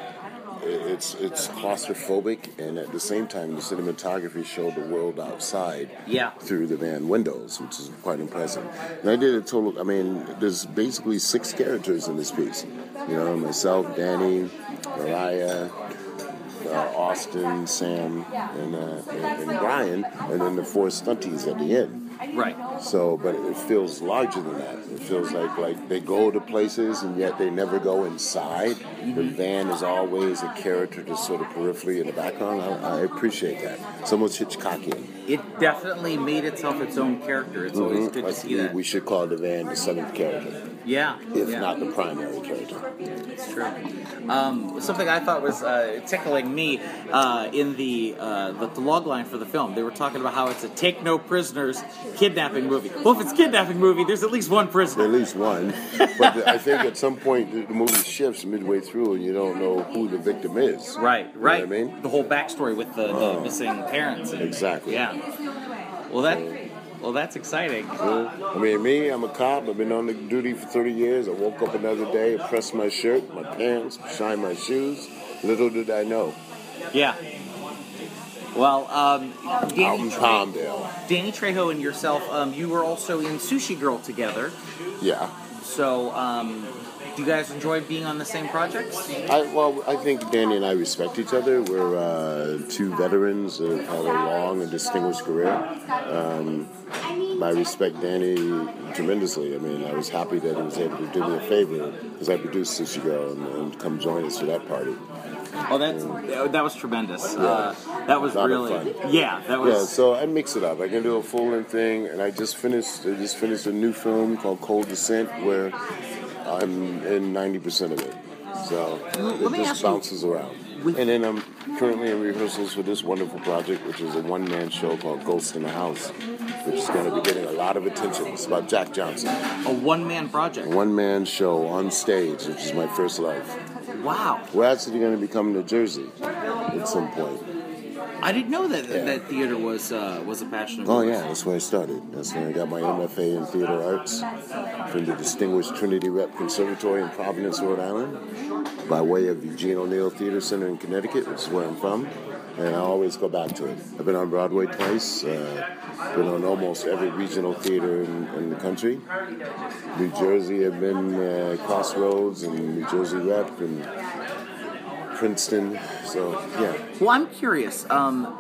it's it's claustrophobic, and at the same time the cinematography showed the world outside yeah. through the van windows, which is quite impressive. And I did a total I mean there's basically six characters in this piece, you know, myself, Danny, Mariah, uh, Austin, Sam, and, uh, and, and Brian, and then the four stunties at the end. Right. So, but it feels larger than that. It feels like like they go to places and yet they never go inside. The van is always a character just sort of peripherally in the background. I, I appreciate that. Somewhat Hitchcockian. It definitely made itself its own character. It's mm-hmm. always good like to see we, that. We should call the van the seventh character. Yeah. If yeah. not the primary character. Yeah, it's true. Um, something I thought was uh, tickling me uh, in the, uh, the log line for the film. They were talking about how it's a take no prisoners kidnapping movie. Well, if it's a kidnapping movie, there's at least one prisoner. At least one. But I think at some point the movie shifts midway through and you don't know who the victim is. Right, right. You know what I mean? The whole backstory with the, oh. the missing parents. And, exactly. Yeah. Well, that... So, Well, that's exciting. Well, I mean, me, I'm a cop. I've been on the duty for thirty years. I woke up another day, I pressed my shirt, my pants, shined my shoes. Little did I know. Yeah. Well, um, Danny, out in Palmdale. Danny Trejo and yourself, um, you were also in Sushi Girl together. Yeah. So, um... do you guys enjoy being on the same projects? I, well, I think Danny and I respect each other. We're uh, two veterans that have had a long and distinguished career. Um, I respect Danny tremendously. I mean, I was happy that he was able to do me a favor because I produced Sushi Girl and, and come join us for that party. Oh, that's, yeah. that was tremendous. Yeah. Uh, that was really... Fun. Yeah, that was... Yeah, so I mix it up. I can do a full-length thing, and I just finished, I just finished a new film called Cold Descent where... I'm in ninety percent of it, so it just bounces around. And then I'm currently in rehearsals for this wonderful project, which is a one-man show called Ghost in the House, which is going to be getting a lot of attention. It's about Jack Johnson. A one-man project? A one-man show on stage, which is my first life. Wow. We're actually going to be coming to Jersey at some point. I didn't know that yeah. that theater was uh, was a passion of yours. Oh, yeah, that's where I started. That's when I got my M F A in theater arts from the distinguished Trinity Rep Conservatory in Providence, Rhode Island, by way of Eugene O'Neill Theater Center in Connecticut, which is where I'm from, and I always go back to it. I've been on Broadway twice, uh, been on almost every regional theater in, in the country. New Jersey, I've been uh, Crossroads and New Jersey Rep and Princeton, so yeah. Well, I'm curious. Um,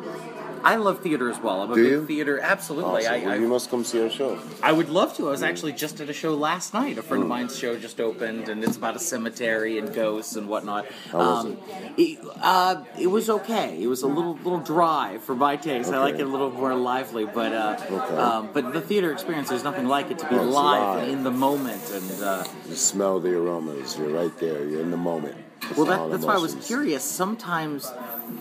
I love theater as well. I'm a Do big you? theater, absolutely. Awesome. I, well, I, you must come see our show. I would love to. I was mm. actually just at a show last night. A friend mm. of mine's show just opened, and it's about a cemetery and ghosts and whatnot. How um, was it? It, uh, it was okay. It was a little little dry for my taste. Okay. I like it a little more lively, but uh, okay. um, but the theater experience, there's nothing like it to be well, live, live in the moment. And uh, you smell the aromas. You're right there. You're in the moment. It's well, that, that's why I was curious. Sometimes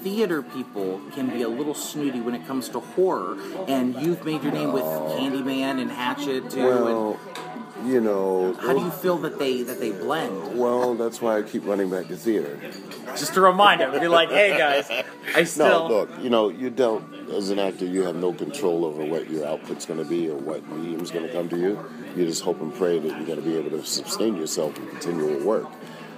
theater people can be a little snooty when it comes to horror, and you've made your name no. with Candyman and Hatchet, too. Well, and you know... How do you feel that they that they blend? Well, that's why I keep running back to theater. Just to remind them. Be like, hey, guys, I still... No, look, you know, you don't... As an actor, you have no control over what your output's going to be or what medium's going to come to you. You just hope and pray that you're going to be able to sustain yourself and continue to work.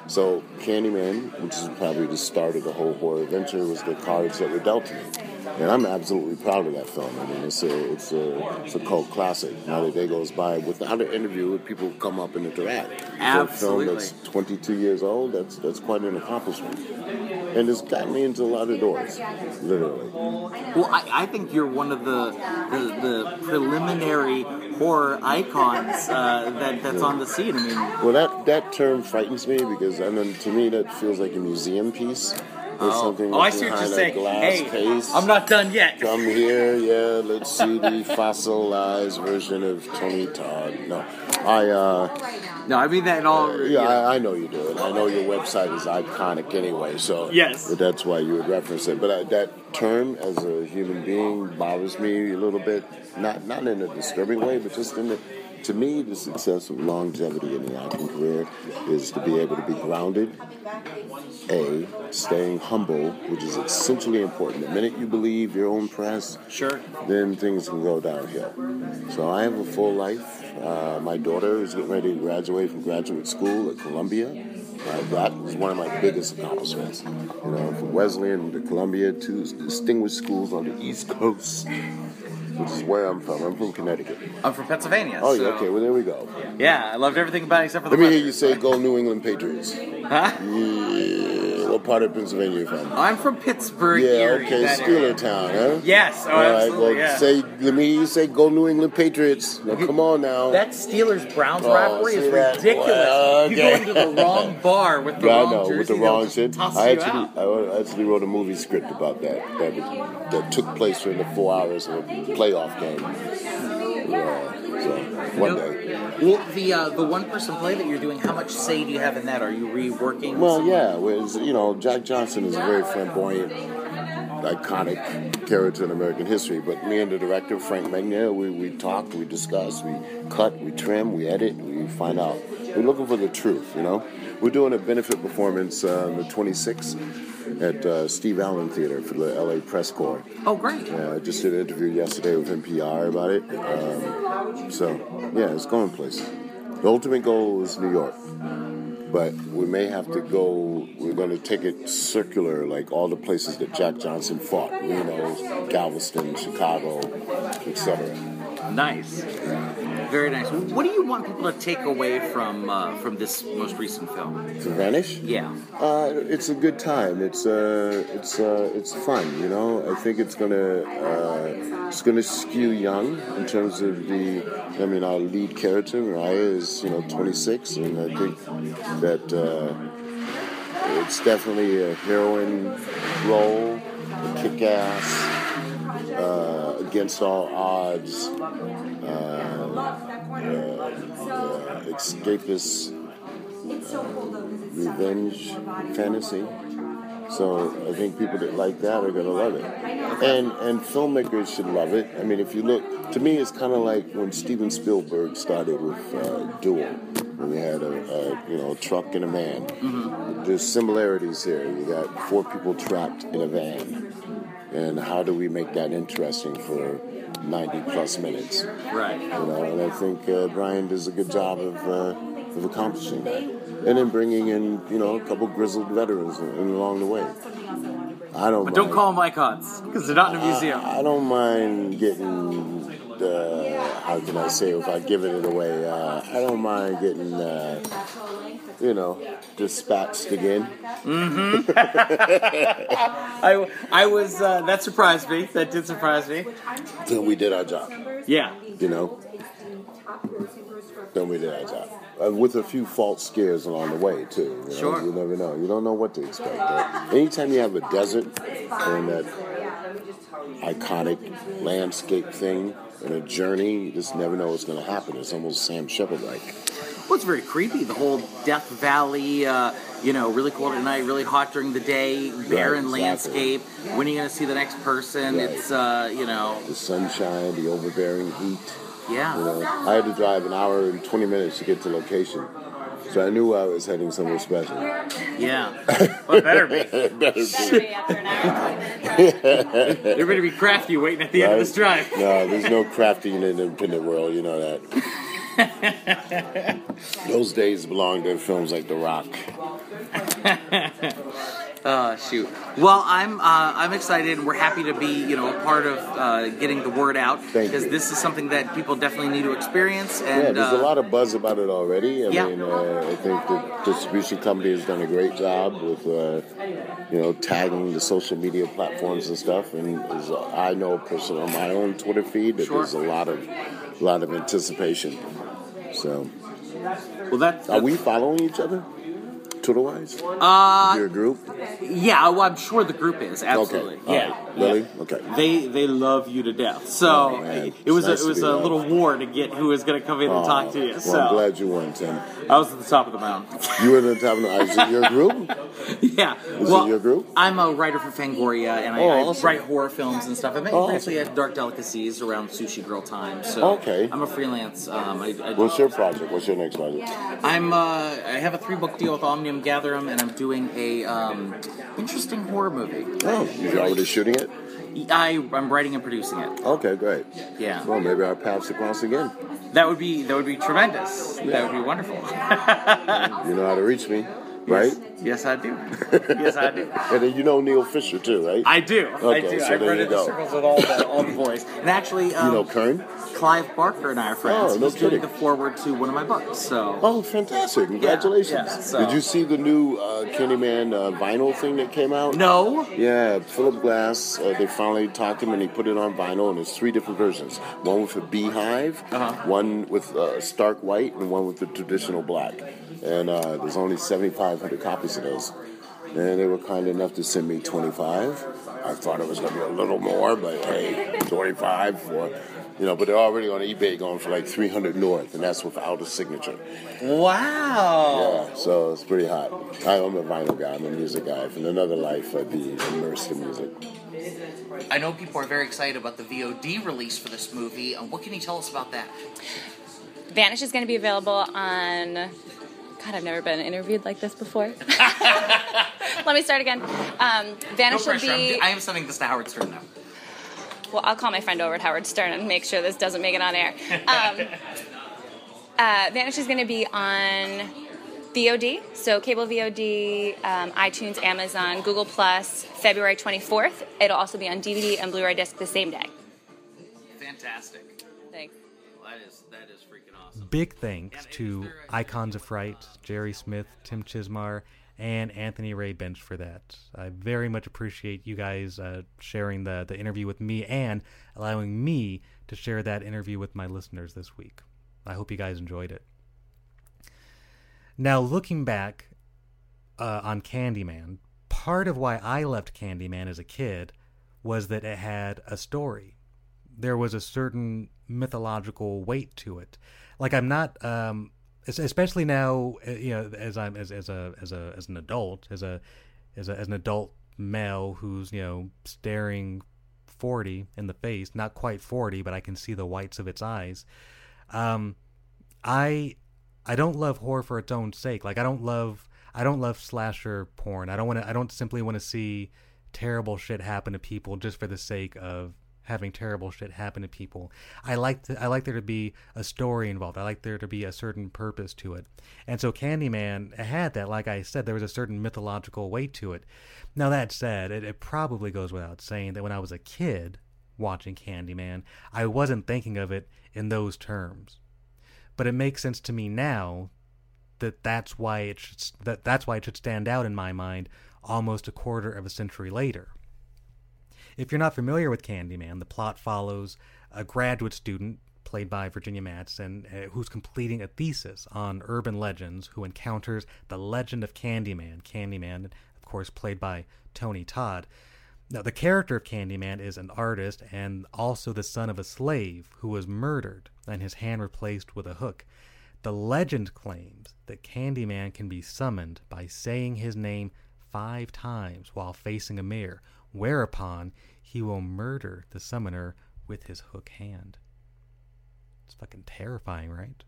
So Candyman, which is probably the start of the whole horror adventure, was the cards that were dealt to me. And I'm absolutely proud of that film. I mean, it's a, it's a, it's a cult classic. Now that day goes by without an interview with people who come up and interact. Absolutely. For a film that's twenty-two years old, that's, that's quite an accomplishment. And it's got me into a lot of doors, literally. Well, I, I think you're one of the, the, the preliminary horror icons uh, that, that's yeah. on the scene. I mean, well, that, that term frightens me because, I mean, to me, that feels like a museum piece. Or oh, something oh I see what you're saying. Hey, case. I'm not done yet. Come here, yeah, let's see the fossilized version of Tony Todd. No, I, uh... No, I mean that in all... Uh, yeah, I, I know you do it. I know your website is iconic anyway, so... Yes. But that's why you would reference it. But I, that term, as a human being, bothers me a little bit. Not, not in a disturbing way, but just in the... To me, the success of longevity in the acting career is to be able to be grounded, A, staying humble, which is essentially important. The minute you believe your own press, sure, then things can go downhill. So I have a full life. Uh, my daughter is getting ready to graduate from graduate school at Columbia. Uh, that was one of my biggest accomplishments. You know, from Wesleyan to Columbia, two distinguished schools on the East Coast. Which is where I'm from. I'm from Connecticut. I'm from Pennsylvania. Oh, so. yeah, okay. Well, there we go. Yeah, I loved everything about it except for the Let me weather. hear you say, go New England Patriots. Huh? Yeah. what part of Pennsylvania are you from? I'm from Pittsburgh. Yeah, Erie, okay, Steeler town, huh? Yes, oh, all right, absolutely, well, yeah. Say, let me hear you say, go New England Patriots. Now, come on now. That Steelers-Browns oh, rivalry is that? ridiculous. Well, okay. You go into the wrong bar with the yeah, wrong I know, jersey, with the wrong shit. I actually, I actually wrote a movie script about that, that, was, that took place during the four hours of a playoff game. Yeah. One day. Well, the uh, the one person play that you're doing, how much say do you have in that? Are you reworking? Well, something? yeah, was, you know, Jack Johnson is a very flamboyant, iconic character in American history. But me and the director Frank Magnier, we we talked, we discussed, we cut, we trim, we edit, we find out. We're looking for the truth, you know. We're doing a benefit performance uh, on the twenty-sixth. At uh, Steve Allen Theater for the L A Press Corps. Oh, great. Uh, I just did an interview yesterday with N P R about it. Um, so, yeah, it's going places. The ultimate goal is New York. But we may have to go, we're going to take it circular, like all the places that Jack Johnson fought. Reno, Galveston, Chicago, et cetera. Nice. Very nice. What do you want people to take away from uh, from this most recent film? To Vanish? Yeah. Uh, it's a good time. It's uh, it's uh, it's fun. You know, I think it's gonna uh, it's gonna skew young in terms of the. I mean, our lead character Mariah is you know twenty-six, and I think that uh, it's definitely a heroine role, a kick-ass. Uh, against all odds, uh, uh, uh, escapist, uh, revenge fantasy. So I think people that like that are going to love it, and and filmmakers should love it. I mean, if you look, to me, it's kind of like when Steven Spielberg started with uh, Duel. When we had a, a you know a truck and a man. Mm-hmm. There's similarities here. You got four people trapped in a van. And how do we make that interesting for ninety plus minutes? Right. You know, and I think uh, Brian does a good job of uh, of accomplishing that, and then bringing in you know a couple grizzled veterans in, in along the way. I don't. But mind. Don't call them icons because they're not in a museum. I, I don't mind getting. Uh, how can I say if I give it away? Uh, I don't mind getting. Uh, You know, dispatched again. Mm-hmm. I, I was, uh, that surprised me. That did surprise me. Then we did our job. Yeah. You know? Then we did our job. Uh, with a few false scares along the way, too. You know? Sure. You never know. You don't know what to expect. Right? Anytime you have a desert and that iconic landscape thing and a journey, you just never know what's going to happen. It's almost Sam Shepard-like. Well, it's very creepy, the whole Death Valley, uh, you know, really cold at night, really hot during the day, barren right, exactly. landscape, when are you going to see the next person, right. it's, uh, you know... The sunshine, the overbearing heat. Yeah. You know, I had to drive an hour and twenty minutes to get to location, so I knew I was heading somewhere special. Yeah. Well, better be. better be. Better be after an hour. They're going to be crafty waiting at the right? end of this drive. No, there's no crafty in an independent world, you know that. Those days belong to films like The Rock. Oh, shoot. Well, I'm uh, I'm excited. We're happy to be, you know, a part of uh, getting the word out. Because this is something that people definitely need to experience. And, yeah, there's uh, a lot of buzz about it already. I yeah. mean, uh, I think the distribution company has done a great job with, uh, you know, tagging the social media platforms and stuff. And as I know personally on my own Twitter feed that sure. there's a lot of... A lot of anticipation. So, well, that are we following each other, Twitter-wise? Uh, your group? Yeah, well, I'm sure the group is absolutely. Okay. Yeah, right. Really? Yeah. Okay. They they love you to death. So oh, it, it was nice a, it was a loved. little war to get who was going to come in and oh, talk to you. Well, so I'm glad you won, Tim. I was at the top of the mountain. You were at the top of the mountain. Is it your group? Yeah. Is well, it your group? I'm a writer for Fangoria, and I, oh, I awesome. write horror films and stuff. I make oh, actually awesome. at Dark Delicacies around Sushi Girl time. So okay. I'm a freelance. Um, I, I What's your project? What's your next project? I'm uh, I have a three book deal with Omnium Gatherum, and I'm doing a um, interesting horror movie. Oh, you're already shooting it? I, I'm writing and producing it. Okay, great. Yeah. Well, maybe our paths across again. That would be that would be tremendous. Yeah. That would be wonderful. You know how to reach me. right? Yes, yes I do. Yes, I do. And then you know Neil Fisher too, right? I do. Okay, I do. So I've run in the circles with all the, all the boys. And actually, um, you know Kern? Clive Barker and I are friends. Oh, no He's kidding. The forward to one of my books. So. Oh, fantastic! Congratulations. Yeah, yeah, so. Did you see the new uh, Candyman uh, vinyl thing that came out? No. Yeah, Philip Glass. Uh, they finally talked him, and he put it on vinyl, and there's three different versions: one with a beehive, uh-huh. one with uh, stark white, and one with the traditional black. And uh, there's only seventy-five hundred copies of those. And they were kind enough to send me twenty-five. I thought it was going to be a little more, but hey, twenty-five for, you know, but they're already on eBay going for like three hundred north, and that's without a signature. Wow. Yeah, so it's pretty hot. I'm a vinyl guy. I'm a music guy. From another life, I'd be immersed in music. I know people are very excited about the V O D release for this movie. What can you tell us about that? Vanish is going to be available on... God, I've never been interviewed like this before. Let me start again. Um, Vanish no will be... I am sending this to Howard Stern now. Well, I'll call my friend over at Howard Stern and make sure this doesn't make it on air. Um, uh, Vanish is going to be on V O D, so cable V O D, um, iTunes, Amazon, Google Plus, February twenty-fourth. It'll also be on D V D and Blu-ray disc the same day. Fantastic. Thanks. Well, that is, that is freaking awesome. Big thanks to Icons of Fright, Jerry Smith, Tim Chizmar, and Anthony Ray Bench for that. I very much appreciate you guys uh, sharing the, the interview with me and allowing me to share that interview with my listeners this week. I hope you guys enjoyed it. Now, looking back uh, on Candyman, part of why I left Candyman as a kid was that it had a story. There was a certain mythological weight to it. Like, I'm not... Um, especially now, you know, as I'm as as a as a as an adult, as a as a as an adult male who's, you know, staring forty in the face, not quite forty, but I can see the whites of its eyes. Um, I I don't love horror for its own sake. Like I don't love I don't love slasher porn. I don't want to. I don't simply want to see terrible shit happen to people just for the sake of having terrible shit happen to people. I like to, I like there to be a story involved. I like there to be a certain purpose to it. And so Candyman had that. Like I said, there was a certain mythological weight to it. Now that said, it, it probably goes without saying that when I was a kid watching Candyman, I wasn't thinking of it in those terms. But it makes sense to me now that that's why it should, that that's why it should stand out in my mind almost a quarter of a century later. If you're not familiar with Candyman, the plot follows a graduate student, played by Virginia Madsen, who's completing a thesis on urban legends, who encounters the legend of Candyman. Candyman, of course, played by Tony Todd. Now, the character of Candyman is an artist and also the son of a slave who was murdered and his hand replaced with a hook. The legend claims that Candyman can be summoned by saying his name five times while facing a mirror, whereupon he will murder the summoner with his hook hand. It's fucking terrifying, right?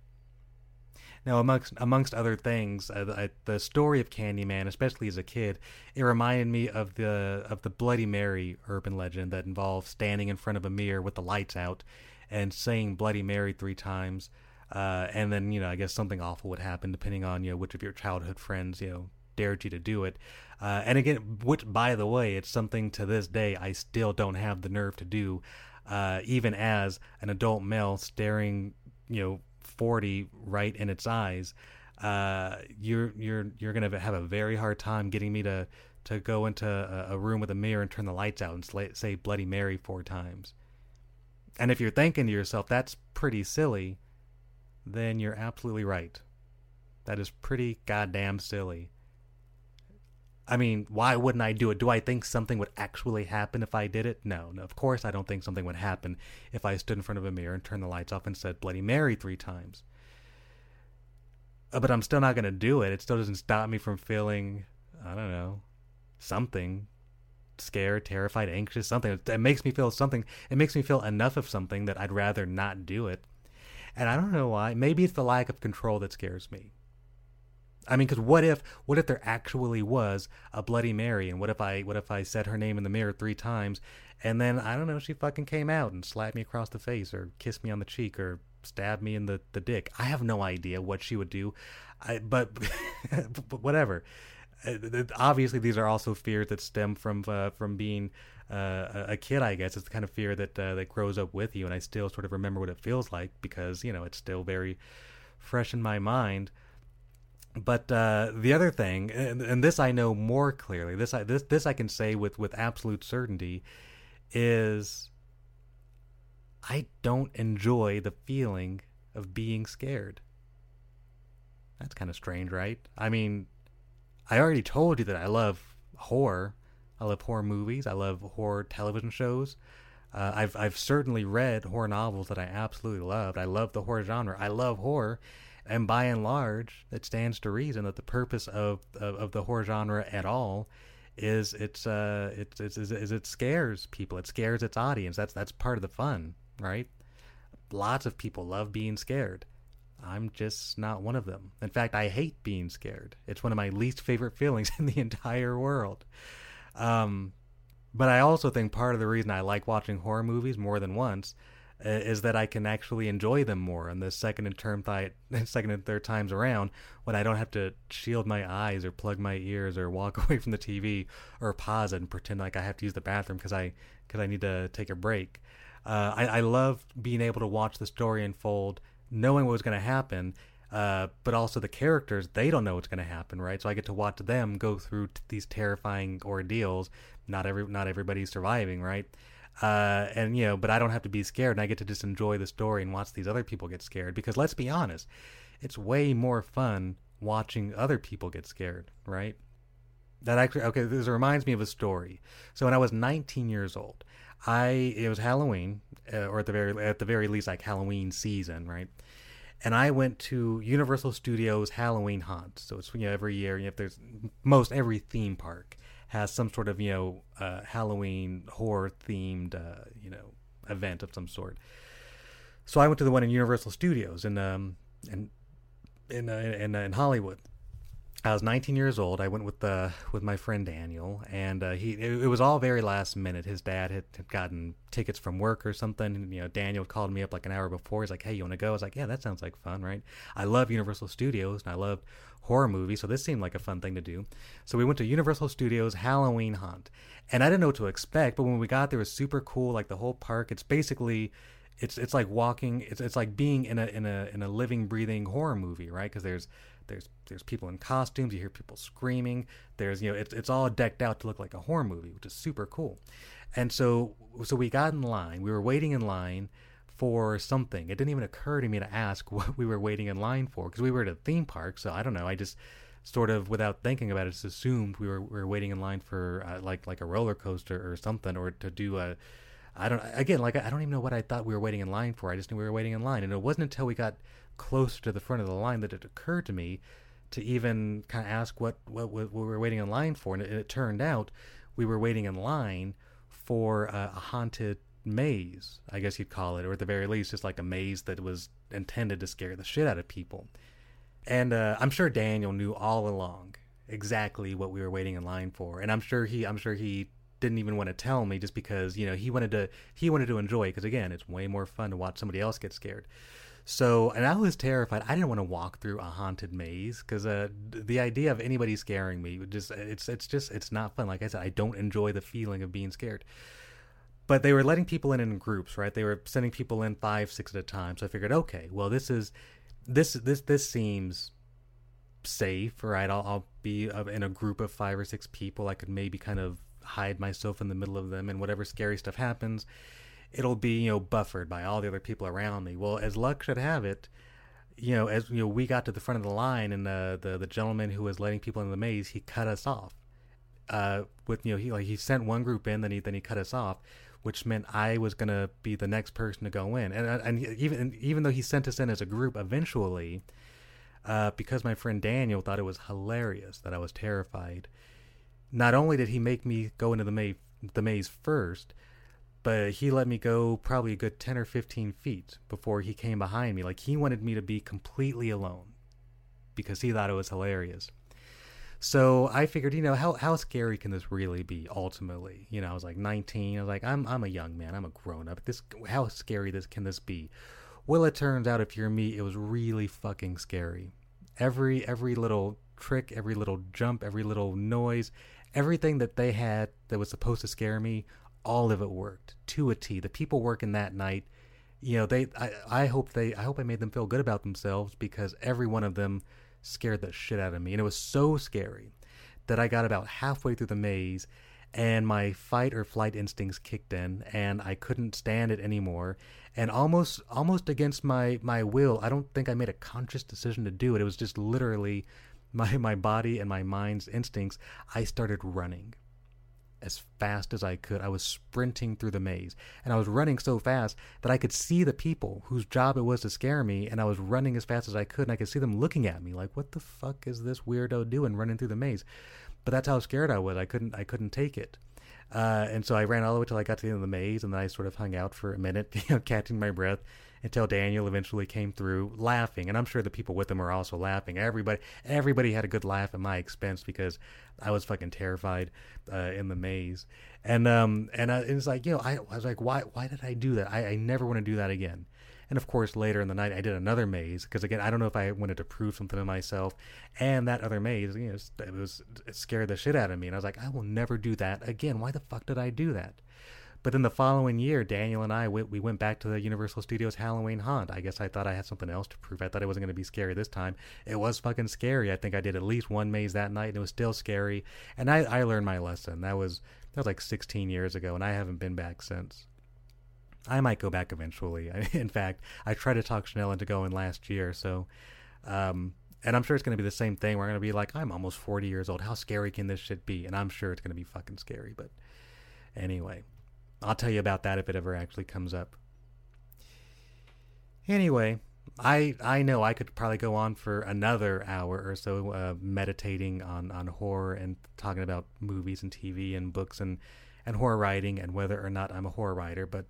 Now, amongst amongst other things, uh, the, the story of Candyman, especially as a kid, it reminded me of the of the Bloody Mary urban legend that involves standing in front of a mirror with the lights out and saying Bloody Mary three times, uh, and then, you know, I guess something awful would happen depending on, you know, which of your childhood friends, you know, dared you to do it. Uh, and again, which, by the way, it's something to this day I still don't have the nerve to do, uh, even as an adult male staring, you know, forty right in its eyes. Uh, you're you're you're gonna have a very hard time getting me to to go into a, a room with a mirror and turn the lights out and sl- say Bloody Mary four times. And if you're thinking to yourself that's pretty silly, then you're absolutely right. That is pretty goddamn silly. I mean, why wouldn't I do it? Do I think something would actually happen if I did it? No, no, of course I don't think something would happen if I stood in front of a mirror and turned the lights off and said Bloody Mary three times. Uh, but I'm still not going to do it. It still doesn't stop me from feeling, I don't know, something. Scared, terrified, anxious, something. It makes me feel something. It makes me feel enough of something that I'd rather not do it. And I don't know why. Maybe it's the lack of control that scares me. I mean, because what if what if there actually was a Bloody Mary, and what if I what if I said her name in the mirror three times, and then, I don't know, she fucking came out and slapped me across the face or kissed me on the cheek or stabbed me in the, the dick. I have no idea what she would do, I, but but whatever. Uh, obviously, these are also fears that stem from uh, from being uh, a kid, I guess. It's the kind of fear that uh, that grows up with you, and I still sort of remember what it feels like because, you know, it's still very fresh in my mind. But uh, the other thing, and, and this I know more clearly, this I this this I can say with, with absolute certainty, is I don't enjoy the feeling of being scared. That's kind of strange, right? I mean, I already told you that I love horror. I love horror movies. I love horror television shows. Uh, I've I've certainly read horror novels that I absolutely loved. I love the horror genre. I love horror. And by and large, it stands to reason that the purpose of, of, of the horror genre at all is it's uh it's it's is it scares people. It scares its audience. That's that's part of the fun, right? Lots of people love being scared. I'm just not one of them. In fact, I hate being scared. It's one of my least favorite feelings in the entire world. Um, but I also think part of the reason I like watching horror movies more than once uh, is that I can actually enjoy them more on the second and, term th- second and third times around when I don't have to shield my eyes or plug my ears or walk away from the T V or pause it and pretend like I have to use the bathroom because I, because I need to take a break. Uh, I, I love being able to watch the story unfold, knowing what was going to happen, uh, but also the characters, they don't know what's going to happen, right? So I get to watch them go through t- these terrifying ordeals. Not every, not everybody's surviving, right? Uh, and, you know, but I don't have to be scared, and I get to just enjoy the story and watch these other people get scared, because let's be honest, it's way more fun watching other people get scared, right? That actually, okay, this reminds me of a story. So when I was nineteen years old, I it was Halloween, uh, or at the very at the very least like Halloween season, right? And I went to Universal Studios Halloween Haunts. So it's, you know, every year, you know, if there's most every theme park has some sort of, you know, uh, Halloween horror themed uh, you know, event of some sort. So I went to the one in Universal Studios in um in in uh, in, uh, in Hollywood. I was nineteen years old. I went with uh, with my friend Daniel, and uh, he it, it was all very last minute. His dad had, had gotten tickets from work or something. And, you know, Daniel called me up like an hour before. He's like, "Hey, you want to go?" I was like, "Yeah, that sounds like fun, right?" I love Universal Studios, and I love horror movies, so this seemed like a fun thing to do. So we went to Universal Studios Halloween Haunt, and I didn't know what to expect. But when we got there, it was super cool. Like the whole park, it's basically. It's it's like walking. It's it's like being in a in a in a living, breathing horror movie, right? Because there's there's there's people in costumes. You hear people screaming. There's you know it's it's all decked out to look like a horror movie, which is super cool. And so so we got in line. We were waiting in line for something. It didn't even occur to me to ask what we were waiting in line for because we were at a theme park. So I don't know. I just sort of without thinking about it, just assumed we were we were waiting in line for uh, like like a roller coaster or something, or to do a. I don't, again, like, I don't even know what I thought we were waiting in line for. I just knew we were waiting in line. And it wasn't until we got closer to the front of the line that it occurred to me to even kind of ask what, what, what we were waiting in line for. And it, it turned out we were waiting in line for uh, a haunted maze, I guess you'd call it, or at the very least, just like a maze that was intended to scare the shit out of people. And uh, I'm sure Daniel knew all along exactly what we were waiting in line for. And I'm sure he, I'm sure he, didn't even want to tell me just because, you know, he wanted to, he wanted to enjoy it. Cause again, it's way more fun to watch somebody else get scared. So, and I was terrified. I didn't want to walk through a haunted maze cause, uh, the idea of anybody scaring me would just, it's, it's just, it's not fun. Like I said, I don't enjoy the feeling of being scared, but they were letting people in in groups, right? They were sending people in five, six at a time. So I figured, okay, well, this is, this, this, this seems safe, right? I'll, I'll be in a group of five or six people. I could maybe kind of hide myself in the middle of them, and whatever scary stuff happens, it'll be, you know, buffered by all the other people around me. Well, as luck should have it, you know, as you know, we got to the front of the line, and the the, the gentleman who was letting people in the maze, he cut us off. Uh, with you know, he like he sent one group in, then he then he cut us off, which meant I was gonna be the next person to go in. And and even and even though he sent us in as a group, eventually, uh, because my friend Daniel thought it was hilarious that I was terrified. Not only did he make me go into the maze, the maze first, but he let me go probably a good ten or fifteen feet before he came behind me. Like, he wanted me to be completely alone because he thought it was hilarious. So I figured, you know, how how scary can this really be ultimately? You know, I was like nineteen. I was like, I'm I'm a young man. I'm a grown-up. This how scary this can this be? Well, it turns out, if you're me, it was really fucking scary. every every little trick, every little jump, every little noise, everything that they had that was supposed to scare me, all of it worked to a T. The people working that night, you know, they I, I hope they I hope I made them feel good about themselves, because every one of them scared the shit out of me. And it was so scary that I got about halfway through the maze and my fight or flight instincts kicked in, and I couldn't stand it anymore. And almost almost against my, my will, I don't think I made a conscious decision to do it. It was just literally my, my body and my mind's instincts. I started running as fast as I could. I was sprinting through the maze, and I was running so fast that I could see the people whose job it was to scare me, and I was running as fast as I could, and I could see them looking at me like, what the fuck is this weirdo doing running through the maze? But that's how scared I was. I couldn't I couldn't take it. Uh, and so I ran all the way till I got to the end of the maze, and then I sort of hung out for a minute, you know, catching my breath, until Daniel eventually came through laughing. And I'm sure the people with him were also laughing. Everybody everybody had a good laugh at my expense, because I was fucking terrified uh, in the maze. And um and, I, and it's like, you know, I, I was like, why why did I do that? I, I never want to do that again. And of course, later in the night, I did another maze, because again, I don't know if I wanted to prove something to myself. And that other maze, you know, it was it scared the shit out of me, and I was like, I will never do that again. Why the fuck did I do that? But then the following year, Daniel and I we, we went back to the Universal Studios Halloween haunt. I guess I thought I had something else to prove. I thought it wasn't going to be scary this time. It was fucking scary. I think I did at least one maze that night, and it was still scary. And I, I learned my lesson. That was that was like sixteen years ago, and I haven't been back since. I might go back eventually. I, in fact, I tried to talk Chanel into going last year. So, um, and I'm sure it's going to be the same thing. We're going to be like, I'm almost forty years old. How scary can this shit be? And I'm sure it's going to be fucking scary. But anyway, I'll tell you about that if it ever actually comes up. Anyway, I I know I could probably go on for another hour or so uh, meditating on, on horror and talking about movies and T V and books and, and horror writing and whether or not I'm a horror writer. But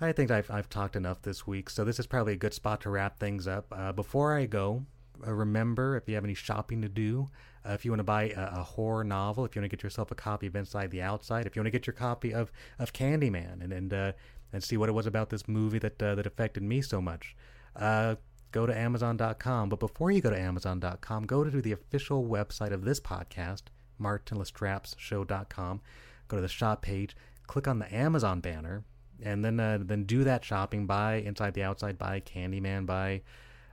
I think I've I've talked enough this week, so this is probably a good spot to wrap things up. Uh, before I go, uh, remember, if you have any shopping to do, uh, if you want to buy a, a horror novel, if you want to get yourself a copy of Inside the Outside, if you want to get your copy of, of Candyman and and, uh, and see what it was about this movie that uh, that affected me so much, uh, go to Amazon dot com. But before you go to Amazon dot com, go to the official website of this podcast, Martin Lastrapes Show dot com. Go to the shop page, click on the Amazon banner, and then uh, then do that shopping. Buy Inside the Outside, buy Candyman, buy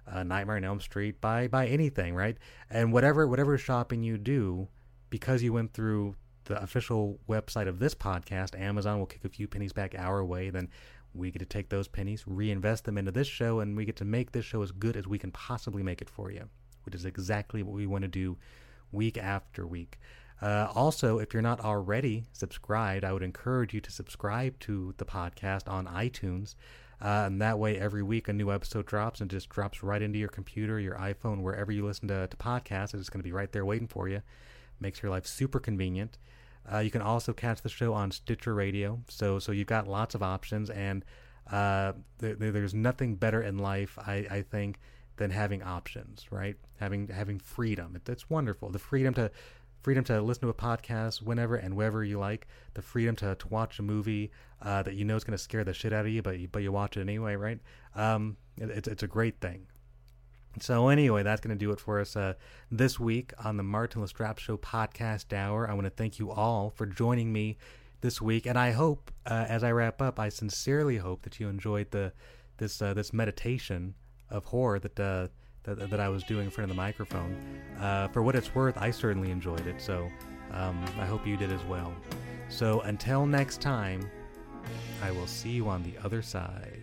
uh, Nightmare on Elm Street, buy buy anything, right? And whatever whatever shopping you do, because you went through the official website of this podcast, Amazon will kick a few pennies back our way. Then we get to take those pennies, reinvest them into this show, and we get to make this show as good as we can possibly make it for you, which is exactly what we want to do week after week. Uh, also, if you're not already subscribed, I would encourage you to subscribe to the podcast on iTunes. Uh, and that way, every week a new episode drops and just drops right into your computer, your iPhone, wherever you listen to, to podcasts. It's going to be right there waiting for you. Makes your life super convenient. Uh, you can also catch the show on Stitcher Radio. So so you've got lots of options, and uh, there, there's nothing better in life, I, I think, than having options, right? Having, having freedom. It, it's wonderful. The freedom to... Freedom to listen to a podcast whenever and wherever you like. The freedom to, to watch a movie uh, that you know is going to scare the shit out of you, but you, but you watch it anyway, right? Um, it, it's it's a great thing. So anyway, that's going to do it for us uh, this week on the Martin Lastrapes Show Podcast Hour. I want to thank you all for joining me this week, and I hope, uh, as I wrap up, I sincerely hope that you enjoyed the this uh, this meditation of horror that. Uh, That, that I was doing in front of the microphone. Uh, for what it's worth, I certainly enjoyed it, so um, I hope you did as well. So until next time, I will see you on the other side.